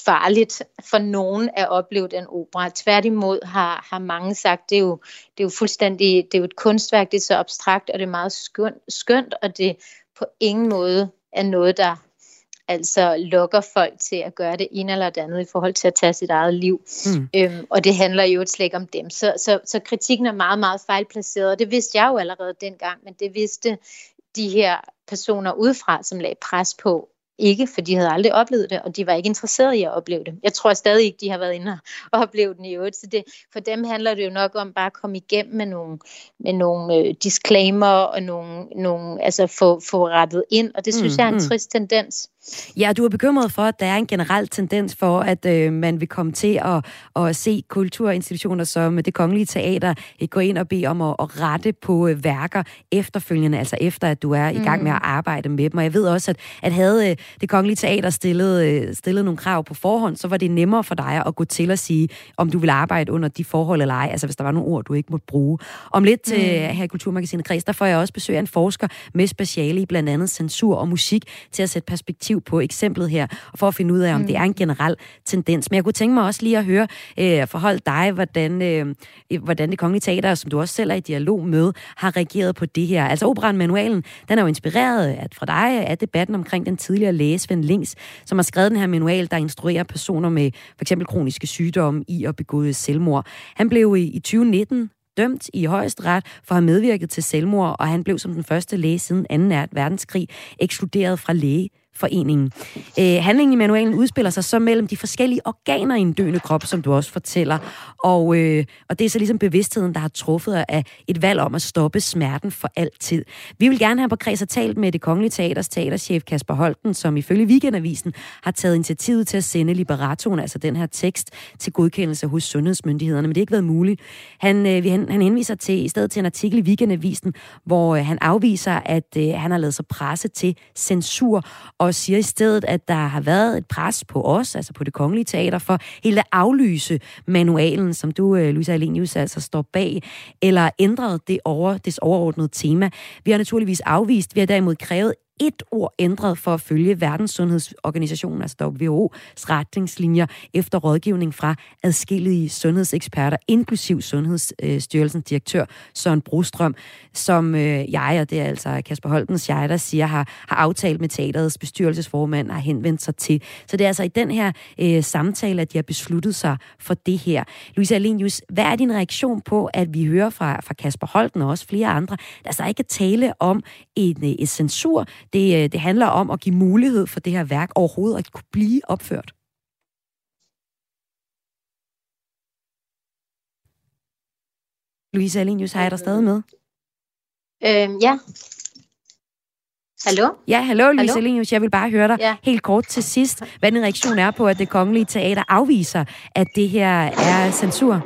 farligt for nogen at opleve den opera. Tværtimod har mange sagt, det er jo fuldstændig, det er jo et kunstværk, det er så abstrakt, og det er meget skønt, og det på ingen måde er noget, der altså lokker folk til at gøre det ene eller det andet i forhold til at tage sit eget liv. Og det handler jo slet ikke om dem. Så kritikken er meget, meget fejlplaceret, og det vidste jeg jo allerede dengang, men det vidste de her personer udefra, som lagde pres på, ikke, for de havde aldrig oplevet det, og de var ikke interesserede i at opleve det. Jeg tror stadig ikke, de har været inde og oplevet den i øvrigt. Så det, for dem handler det jo nok om bare at komme igennem med nogle disclaimer og nogle få rettet ind, og det synes jeg er en trist tendens. Ja, du er bekymret for, at der er en generel tendens for, at man vil komme til at se kulturinstitutioner som Det Kongelige Teater gå ind og bede om at rette på værker efterfølgende, altså efter at du er i gang med at arbejde med dem. Og jeg ved også, at havde Det Kongelige Teater stillet nogle krav på forhånd, så var det nemmere for dig at gå til at sige, om du vil arbejde under de forhold eller ej, altså hvis der var nogle ord, du ikke måtte bruge. Om lidt her i Kulturmagasinet Kres, der får jeg også besøg af en forsker med speciale i blandt andet censur og musik til at sætte perspektiv på eksemplet her, og for at finde ud af, om det er en generel tendens. Men jeg kunne tænke mig også lige at høre forholde dig, hvordan Det Kongelige Teater, som du også selv er i dialog med, har reageret på det her. Altså operaen Manualen, den er jo inspireret fra dig af debatten omkring den tidligere læge Svend Links, som har skrevet den her manual, der instruerer personer med f.eks. kroniske sygdomme i at begå selvmord. Han blev i 2019 dømt i Højesteret for at have medvirket til selvmord, og han blev som den første læge siden 2. verdenskrig ekskluderet fra lægeforeningen. Handlingen i manualen udspiller sig så mellem de forskellige organer i en døende krop, som du også fortæller, og det er så ligesom bevidstheden, der har truffet af et valg om at stoppe smerten for altid. Vi vil gerne have på Kreds og talt med Det Kongelige Teaters teaterchef Kasper Holten, som ifølge Weekendavisen har taget initiativet til at sende liberatoren, altså den her tekst, til godkendelse hos sundhedsmyndighederne, men det har ikke været muligt. Han henviser til i stedet til en artikel i Weekendavisen, hvor han afviser, at han har lavet sig presse til censur, og siger i stedet, at der har været et pres på os, altså på Det Kongelige Teater, for helt at aflyse manualen, som du, Louise Alenius, altså står bag, eller ændret det over det overordnede tema. Vi har naturligvis afvist, vi har derimod krævet et ord ændret for at følge Verdenssundhedsorganisationen, altså WHO's retningslinjer, efter rådgivning fra adskillige sundhedseksperter, inklusiv Sundhedsstyrelsens direktør Søren Brostrøm, som jeg, og det er altså Kasper Holtens jeg, der siger, har aftalt med teaterets bestyrelsesformand og har henvendt sig til. Så det er altså i den her samtale, at de har besluttet sig for det her. Louise Alenius, hvad er din reaktion på, at vi hører fra Kasper Holten og også flere andre, der så ikke tale om en censur? Det handler om at give mulighed for det her værk overhovedet at kunne blive opført. Louise Alenius, har jeg dig stadig med? Ja. Hallo? Ja, hallo, Louise Alenius. Jeg vil bare høre dig helt kort til sidst, hvad din reaktion er på, at Det Kongelige Teater afviser, at det her er censur?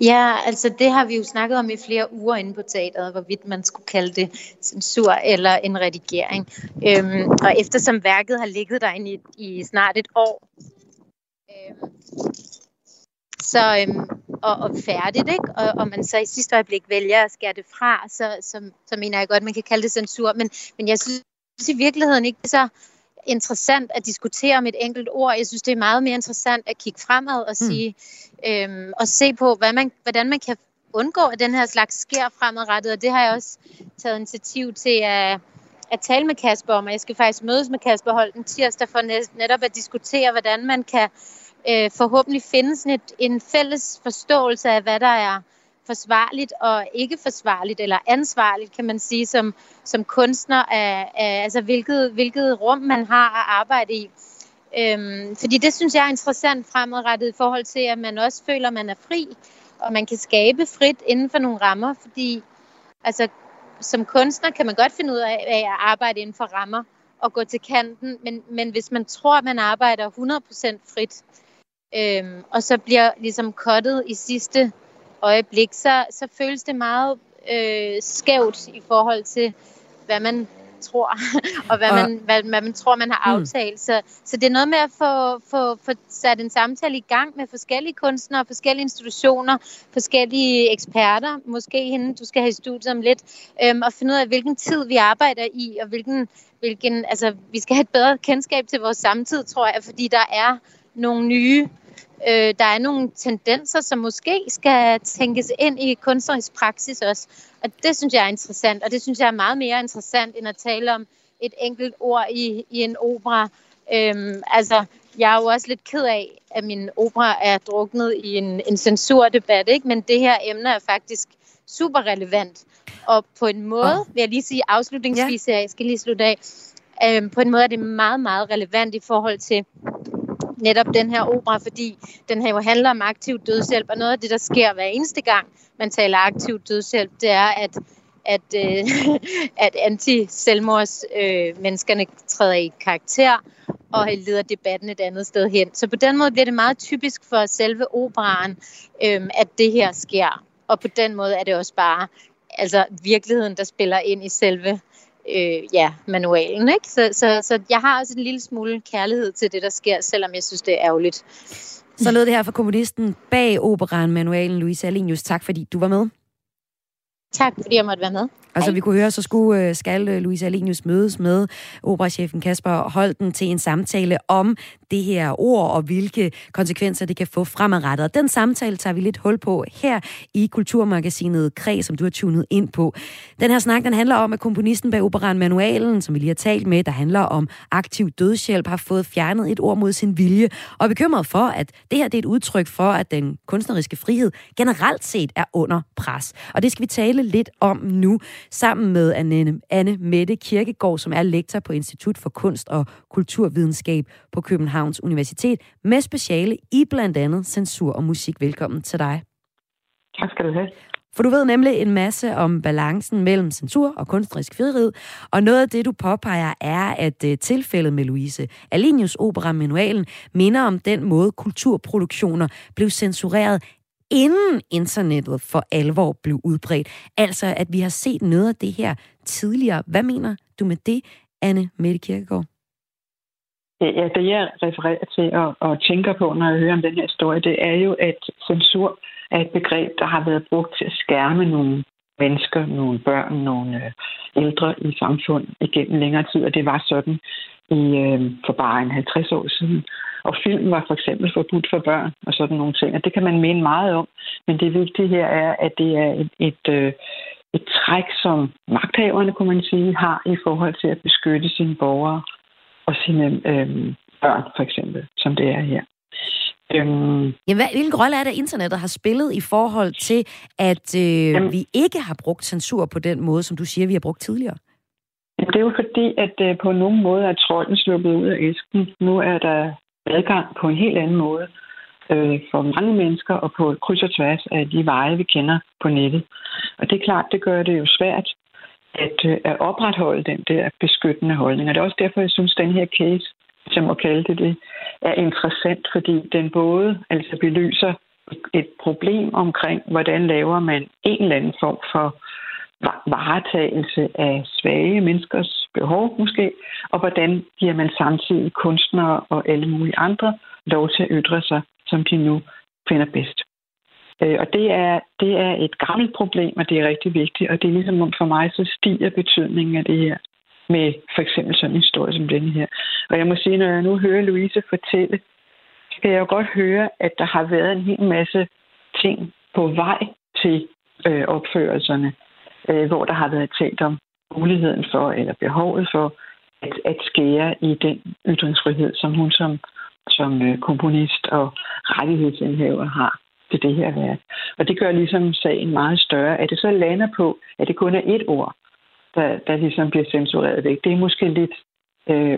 Ja, altså det har vi jo snakket om i flere uger inde på teateret, hvorvidt man skulle kalde det censur eller en redigering. Og eftersom værket har ligget derinde i snart et år, og færdigt, ikke? Og man så i sidste øjeblik vælger at skære det fra, så mener jeg godt, at man kan kalde det censur. Men jeg synes i virkeligheden ikke, det er så interessant at diskutere om et enkelt ord. Jeg synes, det er meget mere interessant at kigge fremad og sige, og se på, hvordan man kan undgå, at den her slags sker fremadrettet. Og det har jeg også taget initiativ til at tale med Kasper om, og jeg skal faktisk mødes med Kasper Holten tirsdag for netop at diskutere, hvordan man kan forhåbentlig finde sådan en fælles forståelse af, hvad der er forsvarligt og ikke forsvarligt, eller ansvarligt, kan man sige, som kunstner, af altså hvilket rum man har at arbejde i. Fordi det synes jeg er interessant fremadrettet i forhold til, at man også føler, at man er fri, og man kan skabe frit inden for nogle rammer, fordi altså, som kunstner kan man godt finde ud af at arbejde inden for rammer og gå til kanten, men hvis man tror, at man arbejder 100% frit, og så bliver ligesom cuttet i sidste øjeblik, så føles det meget skævt i forhold til, hvad man tror, og hvad man tror, man har aftalt. Så det er noget med at få sat en samtale i gang med forskellige kunstnere, forskellige institutioner, forskellige eksperter, måske hende, du skal have i studiet om lidt, og finde ud af, hvilken tid vi arbejder i, og altså, vi skal have et bedre kendskab til vores samtid, tror jeg, fordi der er nogle nye, der er nogle tendenser, som måske skal tænkes ind i kunstnerisk praksis også. Og det synes jeg er interessant, og det synes jeg er meget mere interessant, end at tale om et enkelt ord i en opera. Altså, jeg er jo også lidt ked af, at min opera er druknet i en censurdebat, ikke? Men det her emne er faktisk super relevant. Og på en måde, vil jeg lige sige afslutningsvis, jeg skal lige slutte af, på en måde er det meget, meget relevant i forhold til netop den her opera, fordi den her jo handler om aktiv dødshjælp, og noget af det, der sker hver eneste gang, man taler aktiv dødshjælp, det er, at anti-selvmordsmenneskerne træder i karakter og leder debatten et andet sted hen. Så på den måde bliver det meget typisk for selve operaen, at det her sker. Og på den måde er det også bare altså virkeligheden, der spiller ind i selve manualen, ikke? Så jeg har også en lille smule kærlighed til det, der sker, selvom jeg synes, det er ærgerligt. Så lød det her fra komponisten bag operaen Manualen, Louise Alenius. Tak, fordi du var med. Tak, fordi jeg måtte være med. Og som vi kunne høre, så skal Louise Alenius mødes med operachefen Kasper Holten til en samtale om det her ord og hvilke konsekvenser det kan få fremadrettet. Og den samtale tager vi lidt hul på her i Kulturmagasinet Kres, som du har tunet ind på. Den her snak, den handler om, at komponisten bag operaen Manualen, som vi lige har talt med, der handler om aktiv dødshjælp, har fået fjernet et ord mod sin vilje og er bekymret for, at det her det er et udtryk for, at den kunstneriske frihed generelt set er under pres. Og det skal vi tale lidt om nu, sammen med Anne Mette Kirkegaard, som er lektor på Institut for Kunst og Kulturvidenskab på Københavns Universitet, med speciale i blandt andet censur og musik. Velkommen til dig. Tak skal du have. For du ved nemlig en masse om balancen mellem censur og kunstnerisk frihed, og noget af det, du påpeger, er, at tilfældet med Louise Alenius' opera Manualen minder om den måde, kulturproduktioner blev censureret inden internettet for alvor blev udbredt. Altså, at vi har set noget af det her tidligere. Hvad mener du med det, Anne Mette Kirkegaard? Ja, det jeg refererer til og tænker på, når jeg hører om den her historie, det er jo, at censur er et begreb, der har været brugt til at skærme nogle mennesker, nogle børn, nogle ældre i samfundet igennem længere tid, og det var sådan for bare en 50 år siden. Og film var for eksempel forbudt for børn og sådan nogle ting, og det kan man mene meget om, men det vigtige her er, at det er et træk, som magthaverne, kunne man sige, har i forhold til at beskytte sine borgere og sine børn, for eksempel, som det er her. Jamen, hvilken rolle er det, internettet har spillet i forhold til, at vi ikke har brugt censur på den måde, som du siger, vi har brugt tidligere? Det er jo fordi, at på nogen måde er trolden sluppet ud af æsken. Nu er der adgang på en helt anden måde for mange mennesker og på kryds og tværs af de veje, vi kender på nettet. Og det er klart, det gør det jo svært at opretholde den der beskyttende holdning. Og det er også derfor, jeg synes, at den her case, som må kalde det, er interessant, fordi den både altså belyser et problem omkring, hvordan laver man en eller anden form for varetagelse af svage menneskers behov måske, og hvordan giver man samtidig kunstnere og alle mulige andre lov til at ytre sig, som de nu finder bedst. Og det er et gammelt problem, og det er rigtig vigtigt, og det er ligesom om for mig, så stiger betydningen af det her med for eksempel sådan en historie som denne her. Og jeg må sige, når jeg nu hører Louise fortælle, så kan jeg jo godt høre, at der har været en hel masse ting på vej til opførelserne, hvor der har været talt om muligheden for, eller behovet for, at skære i den ytringsfrihed, som hun som komponist og rettighedsindhaver har til det her værk. Og det gør ligesom sagen meget større. At det så lander på, at det kun er et ord, der ligesom bliver censureret væk, det er måske lidt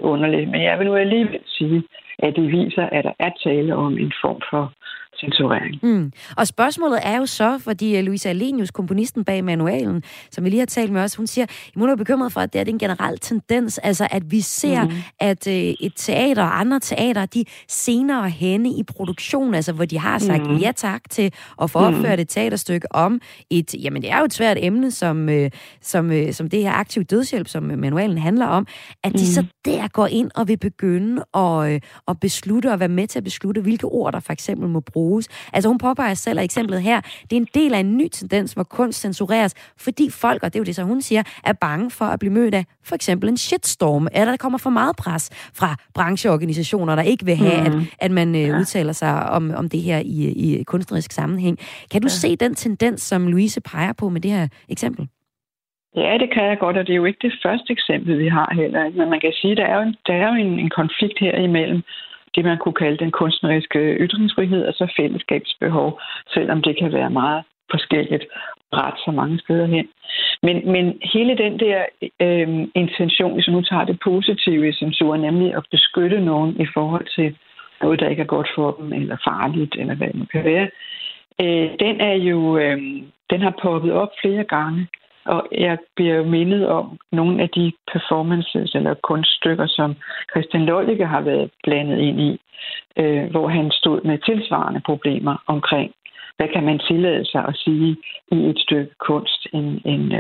underligt. Men jeg vil nu alligevel sige, at det viser, at der er tale om en form for censurering. Mm. Og spørgsmålet er jo så, fordi Louise Alenius, komponisten bag manualen, som vi lige har talt med os, hun siger, at hun er bekymret for, at det er en generel tendens, altså at vi ser, at et teater og andre teater, de senere henne i produktion, altså hvor de har sagt ja tak til at få opført et teaterstykke om et, jamen det er jo et svært emne, som det her aktiv dødshjælp, som manualen handler om, at de så der går ind og vil begynde at beslutte og være med til at beslutte, hvilke ord der for eksempel må bruges. Altså hun påpeger selv, og eksemplet her, det er en del af en ny tendens, hvor kunst censureres, fordi folk, og det er jo det, så hun siger, er bange for at blive mødt af for eksempel en shitstorm, eller der kommer for meget pres fra brancheorganisationer, der ikke vil have, at man udtaler sig om det her i kunstnerisk sammenhæng. Kan du se den tendens, som Louise peger på med det her eksempel? Ja, det kan jeg godt, og det er jo ikke det første eksempel, vi har heller. Men man kan sige, at der er jo en konflikt her imellem det, man kunne kalde den kunstneriske ytringsfrihed, og så fællesskabsbehov, selvom det kan være meget forskelligt ret så mange steder hen. Men hele den der intention, som nu tager det positive i censur, nemlig at beskytte nogen i forhold til noget, der ikke er godt for dem, eller farligt, eller hvad det kan være, den har poppet op flere gange, og jeg bliver jo mindet om nogle af de performances eller kunststykker, som Christian Lollicke har været blandet ind i, hvor han stod med tilsvarende problemer omkring, hvad kan man tillade sig at sige i et stykke kunst, en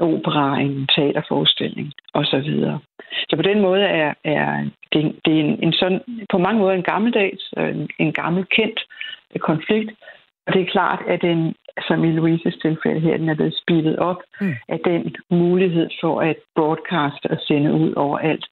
opera, en teaterforestilling osv. Så på den måde er det en sådan, på mange måder en gammeldags, en gammelkendt konflikt, og det er klart, at den, som i Louises tilfælde her, den er blevet speedet op af den mulighed for at broadcaste og sende ud over alt,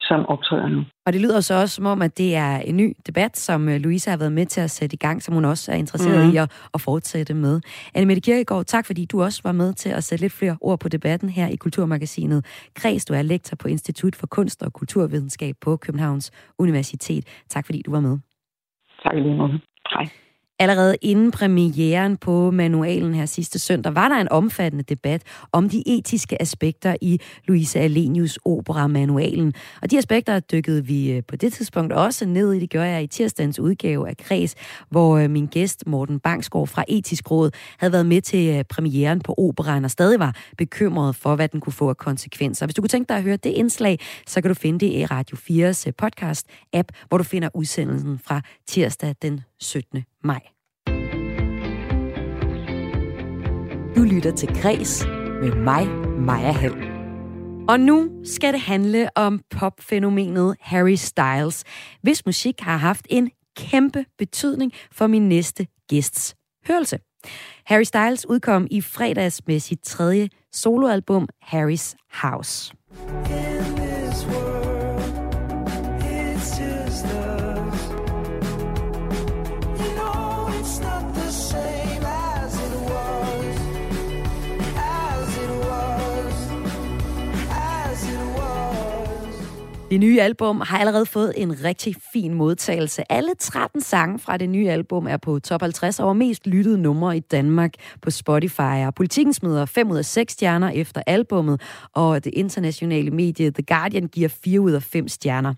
som optræder nu. Og det lyder så også som om, at det er en ny debat, som Louise har været med til at sætte i gang, som hun også er interesseret i at fortsætte med. Anne Mette Kirkegaard, tak fordi du også var med til at sætte lidt flere ord på debatten her i Kulturmagasinet Kres. Du er lektor på Institut for Kunst og Kulturvidenskab på Københavns Universitet. Tak fordi du var med. Tak lige måde. Hej. Allerede inden premieren på manualen her sidste søndag, var der en omfattende debat om de etiske aspekter i Louise Alenius' opera Manualen. Og de aspekter dykkede vi på det tidspunkt også ned i. Det gjorde jeg i tirsdagens udgave af Kreds, hvor min gæst Morten Bangsgaard fra Etisk Råd havde været med til premieren på operaen og stadig var bekymret for, hvad den kunne få af konsekvenser. Hvis du kunne tænke dig at høre det indslag, så kan du finde det i Radio 4's podcast-app, hvor du finder udsendelsen fra tirsdag den 17. maj. Du lytter til Kres med mig, Maja Hall. Og nu skal det handle om popfænomenet Harry Styles, hvis musik har haft en kæmpe betydning for min næste gæsts hørelse. Harry Styles udkom i fredags med sit 3. soloalbum Harry's House. Det nye album har allerede fået en rigtig fin modtagelse. Alle 13 sange fra det nye album er på top 50 over mest lyttede numre i Danmark på Spotify. Politikken smider 5 ud af 6 stjerner efter albummet, og det internationale medie The Guardian giver 4 ud af 5 stjerner.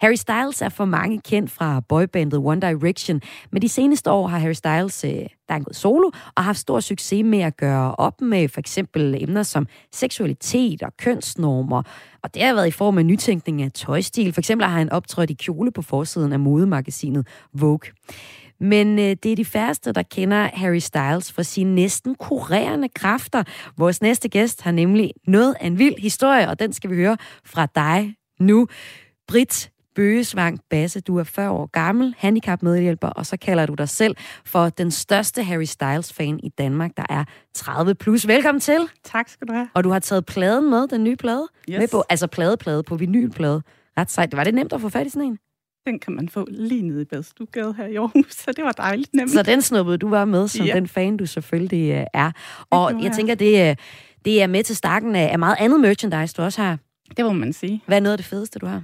Harry Styles er for mange kendt fra boybandet One Direction, men de seneste år har Harry Styles der er gået solo og haft stor succes med at gøre op med for eksempel emner som seksualitet og kønsnormer. Og det har været i form af nytænkning af tøjstil. For eksempel har han optrådt i kjole på forsiden af modemagasinet Vogue. Men det er de færreste, der kender Harry Styles for sine næsten kurerende kræfter. Vores næste gæst har nemlig noget af en vild historie, og den skal vi høre fra dig nu. Britt Bøgesvang Basse, du er 40 år gammel, handicapmedhjælper, og så kalder du dig selv for den største Harry Styles-fan i Danmark, der er 30+. Velkommen til. Tak skal du have. Og du har taget pladen med, den nye plade. Yes. Med på, altså pladeplade på vinylplade. Ret sejt. Var det nemt at få fat i sådan en? Den kan man få lige nede i Badstugade her i Aarhus, så det var dejligt nemt. Så den snuppede du var med, som den fan, du selvfølgelig er. Og jeg tænker, det er med til stakken af meget andet merchandise, du også har. Det må man sige. Hvad er noget af det fedeste, du har?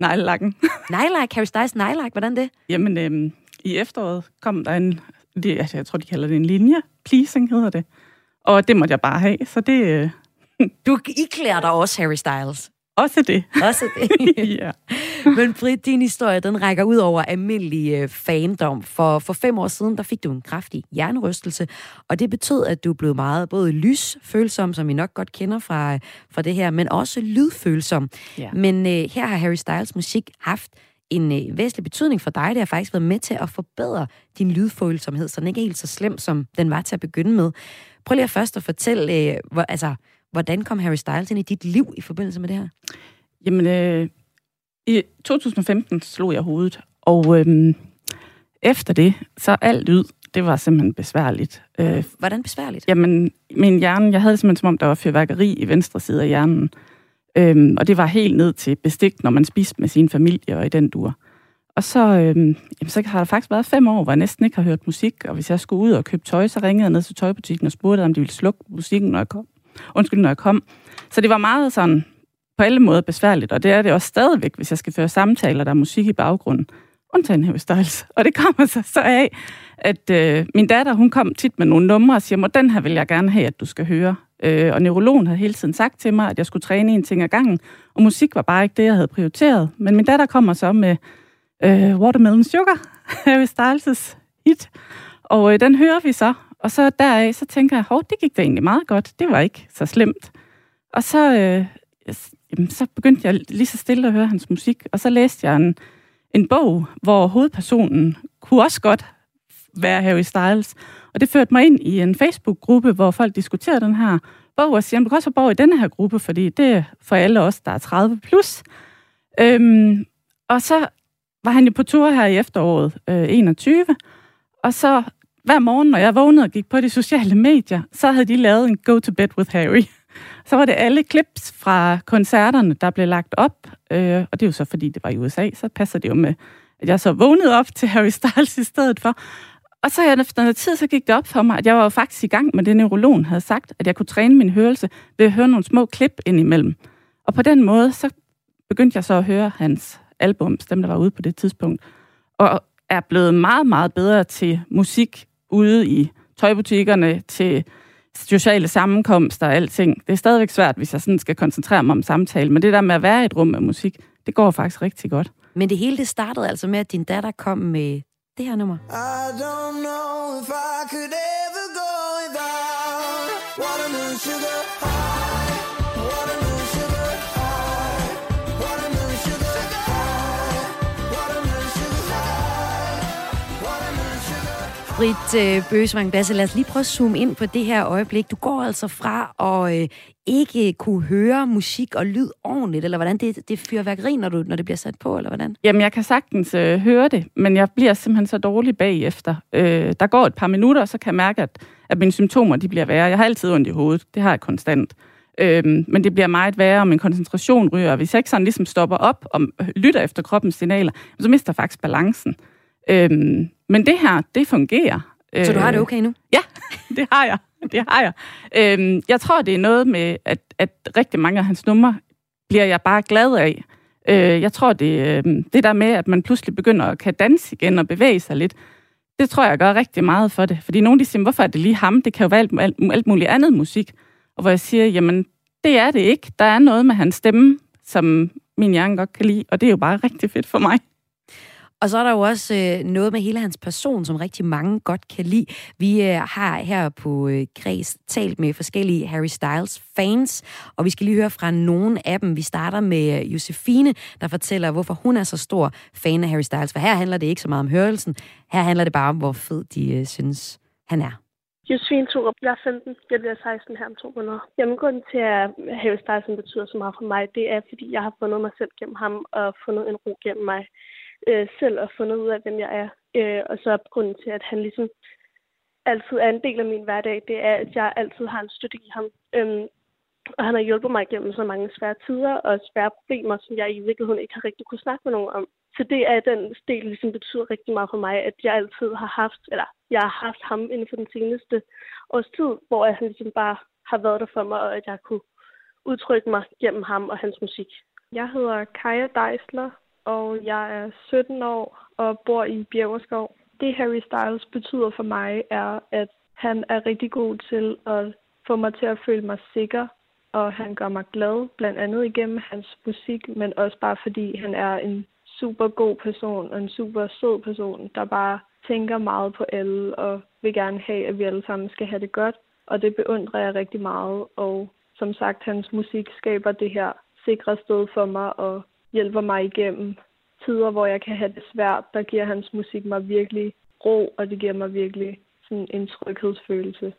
Nejlakken. Nejlak? Harry Styles nejlak? Hvordan det? Jamen, i efteråret kom der en... Det, altså, jeg tror, de kalder det en linje. Pleasing hedder det. Og det måtte jeg bare have, så det... Du iklæder dig også Harry Styles. Også det. Også det. Ja. Men Britt, din historie, den rækker ud over almindelig fandom. For 5 år siden, der fik du en kraftig hjernerystelse, og det betød, at du blev meget både lysfølsom, som I nok godt kender fra det her, men også lydfølsom. Ja. Men her har Harry Styles musik haft en væsentlig betydning for dig. Det har faktisk været med til at forbedre din lydfølsomhed, så den ikke er helt så slem, som den var til at begynde med. Prøv lige først at fortælle, hvordan kom Harry Styles ind i dit liv i forbindelse med det her? Jamen, i 2015 slog jeg hovedet, og efter det, så alt lyd, det var simpelthen besværligt. Hvordan besværligt? Jamen, min hjerne, jeg havde det simpelthen som om, der var fyrværkeri i venstre side af hjernen. Og det var helt ned til bestik, når man spiste med sin familie og i den dur. Og så, så har der faktisk været 5 år, hvor jeg næsten ikke har hørt musik, og hvis jeg skulle ud og købe tøj, så ringede jeg ned til tøjbutikken og spurgte, om de ville slukke musikken, når jeg kom. Så det var meget sådan, på alle måder besværligt, og det er det også stadigvæk, hvis jeg skal føre samtaler, der er musik i baggrunden. Undtagen Harry Styles. Og det kommer sig så af, at min datter, hun kom tit med nogle numre og siger, den her vil jeg gerne have, at du skal høre. Og neurologen havde hele tiden sagt til mig, at jeg skulle træne en ting ad gangen, og musik var bare ikke det, jeg havde prioriteret. Men min datter kommer så med Watermelon Sugar, Harry Styles' hit, og den hører vi så. Og så deraf, så tænker jeg, det gik da egentlig meget godt. Det var ikke så slemt. Og så, så begyndte jeg lige så stille at høre hans musik, og så læste jeg en bog, hvor hovedpersonen kunne også godt være Harry Styles. Og det førte mig ind i en Facebook-gruppe, hvor folk diskuterede den her bog, og siger, du kan også have bog i denne her gruppe, fordi det er for alle os, der er 30+. Og så var han jo på tur her i efteråret 21, og så... Hver morgen, når jeg vågnede og gik på de sociale medier, så havde de lavet en Go to Bed with Harry. Så var det alle clips fra koncerterne, der blev lagt op. Og det er jo så, fordi det var i USA, så passer det jo med, at jeg så vågnede op til Harry Styles i stedet for. Og så efter noget tid, så gik det op for mig, at jeg var jo faktisk i gang med det, neurologen havde sagt, at jeg kunne træne min hørelse ved at høre nogle små klip indimellem. Og på den måde, så begyndte jeg så at høre hans albums, dem der var ude på det tidspunkt. Og er blevet meget, meget bedre til musik, ude i tøjbutikkerne, til sociale sammenkomster og alting. Det er stadigvæk svært, hvis jeg sådan skal koncentrere mig om samtale, men det der med at være i et rum med musik, det går faktisk rigtig godt. Men det hele, det startede altså med, at din datter kom med det her nummer. Britt Bøgesvang Basse, lad os lige prøve at zoome ind på det her øjeblik. Du går altså fra at ikke kunne høre musik og lyd ordentligt, eller hvordan det fyrværkeri, når det bliver sat på, eller hvordan? Jamen, jeg kan sagtens høre det, men jeg bliver simpelthen så dårlig bagefter. Der går et par minutter, så kan jeg mærke, at mine symptomer de bliver værre. Jeg har altid ondt i hovedet, det har jeg konstant. Men det bliver meget værre, og min koncentration ryger. Hvis jeg ikke sådan ligesom stopper op og lytter efter kroppens signaler, så mister jeg faktisk balancen. Men det her, det fungerer. Så du har det okay nu? Ja, det har jeg. Jeg tror, det er noget med, at rigtig mange af hans numre bliver jeg bare glad af. Jeg tror, det der med, at man pludselig begynder at kan danse igen og bevæge sig lidt, det tror jeg gør rigtig meget for det. Fordi nogen de siger, hvorfor er det lige ham? Det kan jo være alt muligt andet musik. Og hvor jeg siger, jamen det er det ikke. Der er noget med hans stemme, som min hjerne godt kan lide, og det er jo bare rigtig fedt for mig. Og så er der jo også noget med hele hans person, som rigtig mange godt kan lide. Vi har her på Kres talt med forskellige Harry Styles-fans, og vi skal lige høre fra nogle af dem. Vi starter med Josefine, der fortæller, hvorfor hun er så stor fan af Harry Styles. For her handler det ikke så meget om hørelsen, her handler det bare om, hvor fed de synes, han er. Josefine Thorup, jeg er 15, jeg bliver 16 her om 2 måneder. Jamen, grunden til, at Harry Styles betyder så meget for mig, det er, fordi jeg har fundet mig selv gennem ham, og fundet en ro gennem mig. Selv og fundet ud af, hvem jeg er. Og så grunden til, at han ligesom altid er en del af min hverdag, det er, at jeg altid har en støtte i ham. Og han har hjulpet mig gennem så mange svære tider og svære problemer, som jeg i virkeligheden ikke har rigtig kunne snakke med nogen om. Så det er den del, ligesom betyder rigtig meget for mig, at jeg altid har haft, eller jeg har haft ham inden for den seneste års tid, hvor han ligesom bare har været der for mig, og at jeg kunne udtrykke mig gennem ham og hans musik. Jeg hedder Kaja Deisler, og jeg er 17 år og bor i Bjæverskov. Det Harry Styles betyder for mig er, at han er rigtig god til at få mig til at føle mig sikker, og han gør mig glad, blandt andet igennem hans musik, men også bare fordi han er en super god person og en super sød person, der bare tænker meget på alle og vil gerne have, at vi alle sammen skal have det godt. Og det beundrer jeg rigtig meget, og som sagt, hans musik skaber det her sikre sted for mig og hjælper mig igennem tider, hvor jeg kan have det svært. Der giver hans musik mig virkelig ro, og det giver mig virkelig sådan en tryghedsfølelse.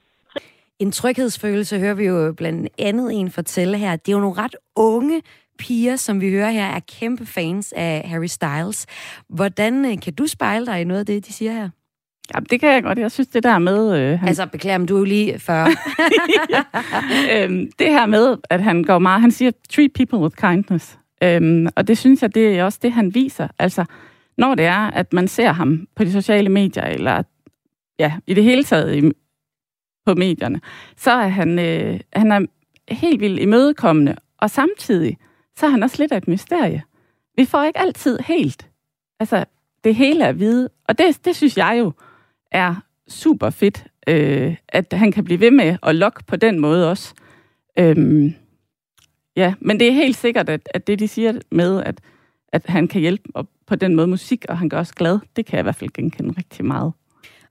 En tryghedsfølelse hører vi jo blandt andet en fortælle her. Det er jo nogle ret unge piger, som vi hører her, er kæmpe fans af Harry Styles. Hvordan kan du spejle dig i noget af det, de siger her? Ja, det kan jeg godt. Jeg synes, det der med... han... Altså, beklager, men du er jo lige 40. ja. Det her med, at han går meget... Han siger, treat people with kindness. Og det synes jeg, det er også det, han viser. Altså, når det er, at man ser ham på de sociale medier, eller ja, i det hele taget på medierne, så er han er helt vildt imødekommende, og samtidig, så er han også lidt af et mysterie. Vi får ikke altid helt, altså, det hele er vide, og det synes jeg jo er super fedt, at han kan blive ved med at lokke på den måde også. Ja, men det er helt sikkert, at det, de siger med, at han kan hjælpe på den måde musik, og han gør også glad, det kan jeg i hvert fald genkende rigtig meget.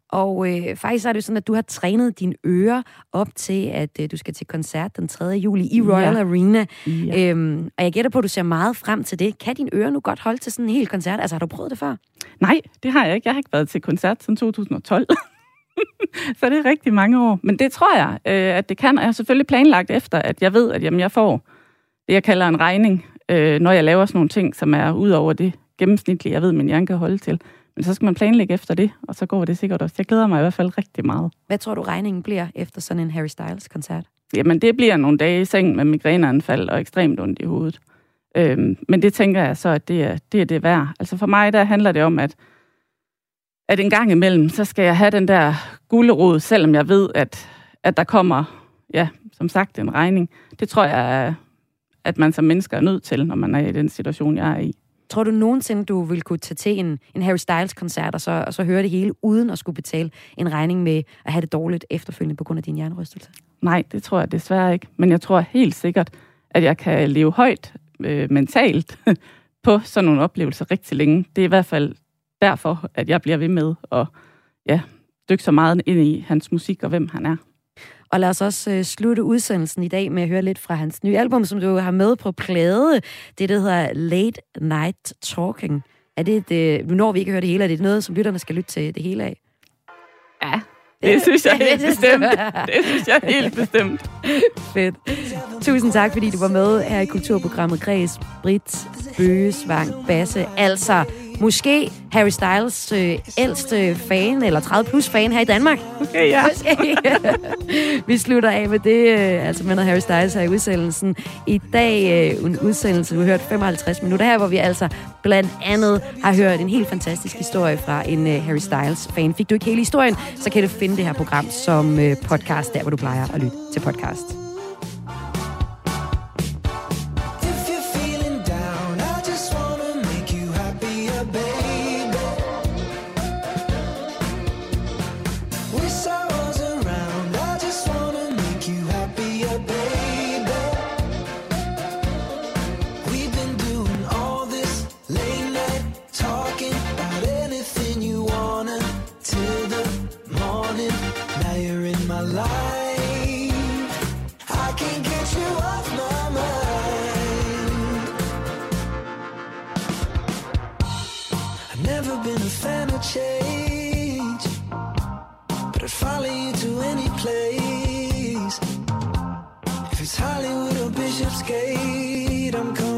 Og faktisk er det sådan, at du har trænet dine ører op til, at du skal til koncert den 3. juli i Royal Arena. Ja. Og jeg gætter på, at du ser meget frem til det. Kan dine ører nu godt holde til sådan en hel koncert? Altså, har du prøvet det før? Nej, det har jeg ikke. Jeg har ikke været til koncert siden 2012. Så det er rigtig mange år. Men det tror jeg, at det kan. Og jeg har selvfølgelig planlagt efter, at jeg ved, at jeg får det, jeg kalder en regning, når jeg laver sådan nogle ting, som er ud over det gennemsnitlige, jeg ved, min hjerne kan holde til. Men så skal man planlægge efter det, og så går det sikkert også. Jeg glæder mig i hvert fald rigtig meget. Hvad tror du, regningen bliver efter sådan en Harry Styles-koncert? Jamen, det bliver nogle dage i seng med migræneanfald og ekstremt ondt i hovedet. Men det tænker jeg så, at det er værd. Altså for mig, der handler det om, at en gang imellem, så skal jeg have den der gulerod, selvom jeg ved, at der kommer, ja, som sagt, en regning. Det tror jeg, at man som mennesker er nødt til, når man er i den situation, jeg er i. Tror du nogensinde, du vil kunne tage til en Harry Styles-koncert, og så høre det hele, uden at skulle betale en regning med at have det dårligt efterfølgende på grund af din hjernerystelse? Nej, det tror jeg desværre ikke. Men jeg tror helt sikkert, at jeg kan leve højt mentalt på sådan nogle oplevelser rigtig længe. Det er i hvert fald derfor, at jeg bliver ved med at dykke så meget ind i hans musik og hvem han er. Og lad os også slutte udsendelsen i dag med at høre lidt fra hans nye album, som du har med på plade. Det hedder Late Night Talking. Er det et, nu når vi ikke hører det hele, er det noget, som lytterne skal lytte til det hele af? Ja, det synes jeg helt bestemt. Det synes jeg helt bestemt. Fedt. Tusind tak, fordi du var med her i kulturprogrammet Kres. Britt Bøgesvang Basse, altså måske Harry Styles ældste fan, eller 30+ fan her i Danmark. Okay, ja. Vi slutter af med det, altså med Harry Styles her i udsendelsen. I dag en udsendelse, du har hørt 55 minutter her, hvor vi altså blandt andet har hørt en helt fantastisk historie fra en Harry Styles fan. Fik du ikke hele historien, så kan du finde det her program som podcast, der hvor du plejer at lytte til podcast. alive. I can't get you off my mind. I've never been a fan of change, but I'd follow you to any place. If it's Hollywood or Bishopsgate, I'm coming.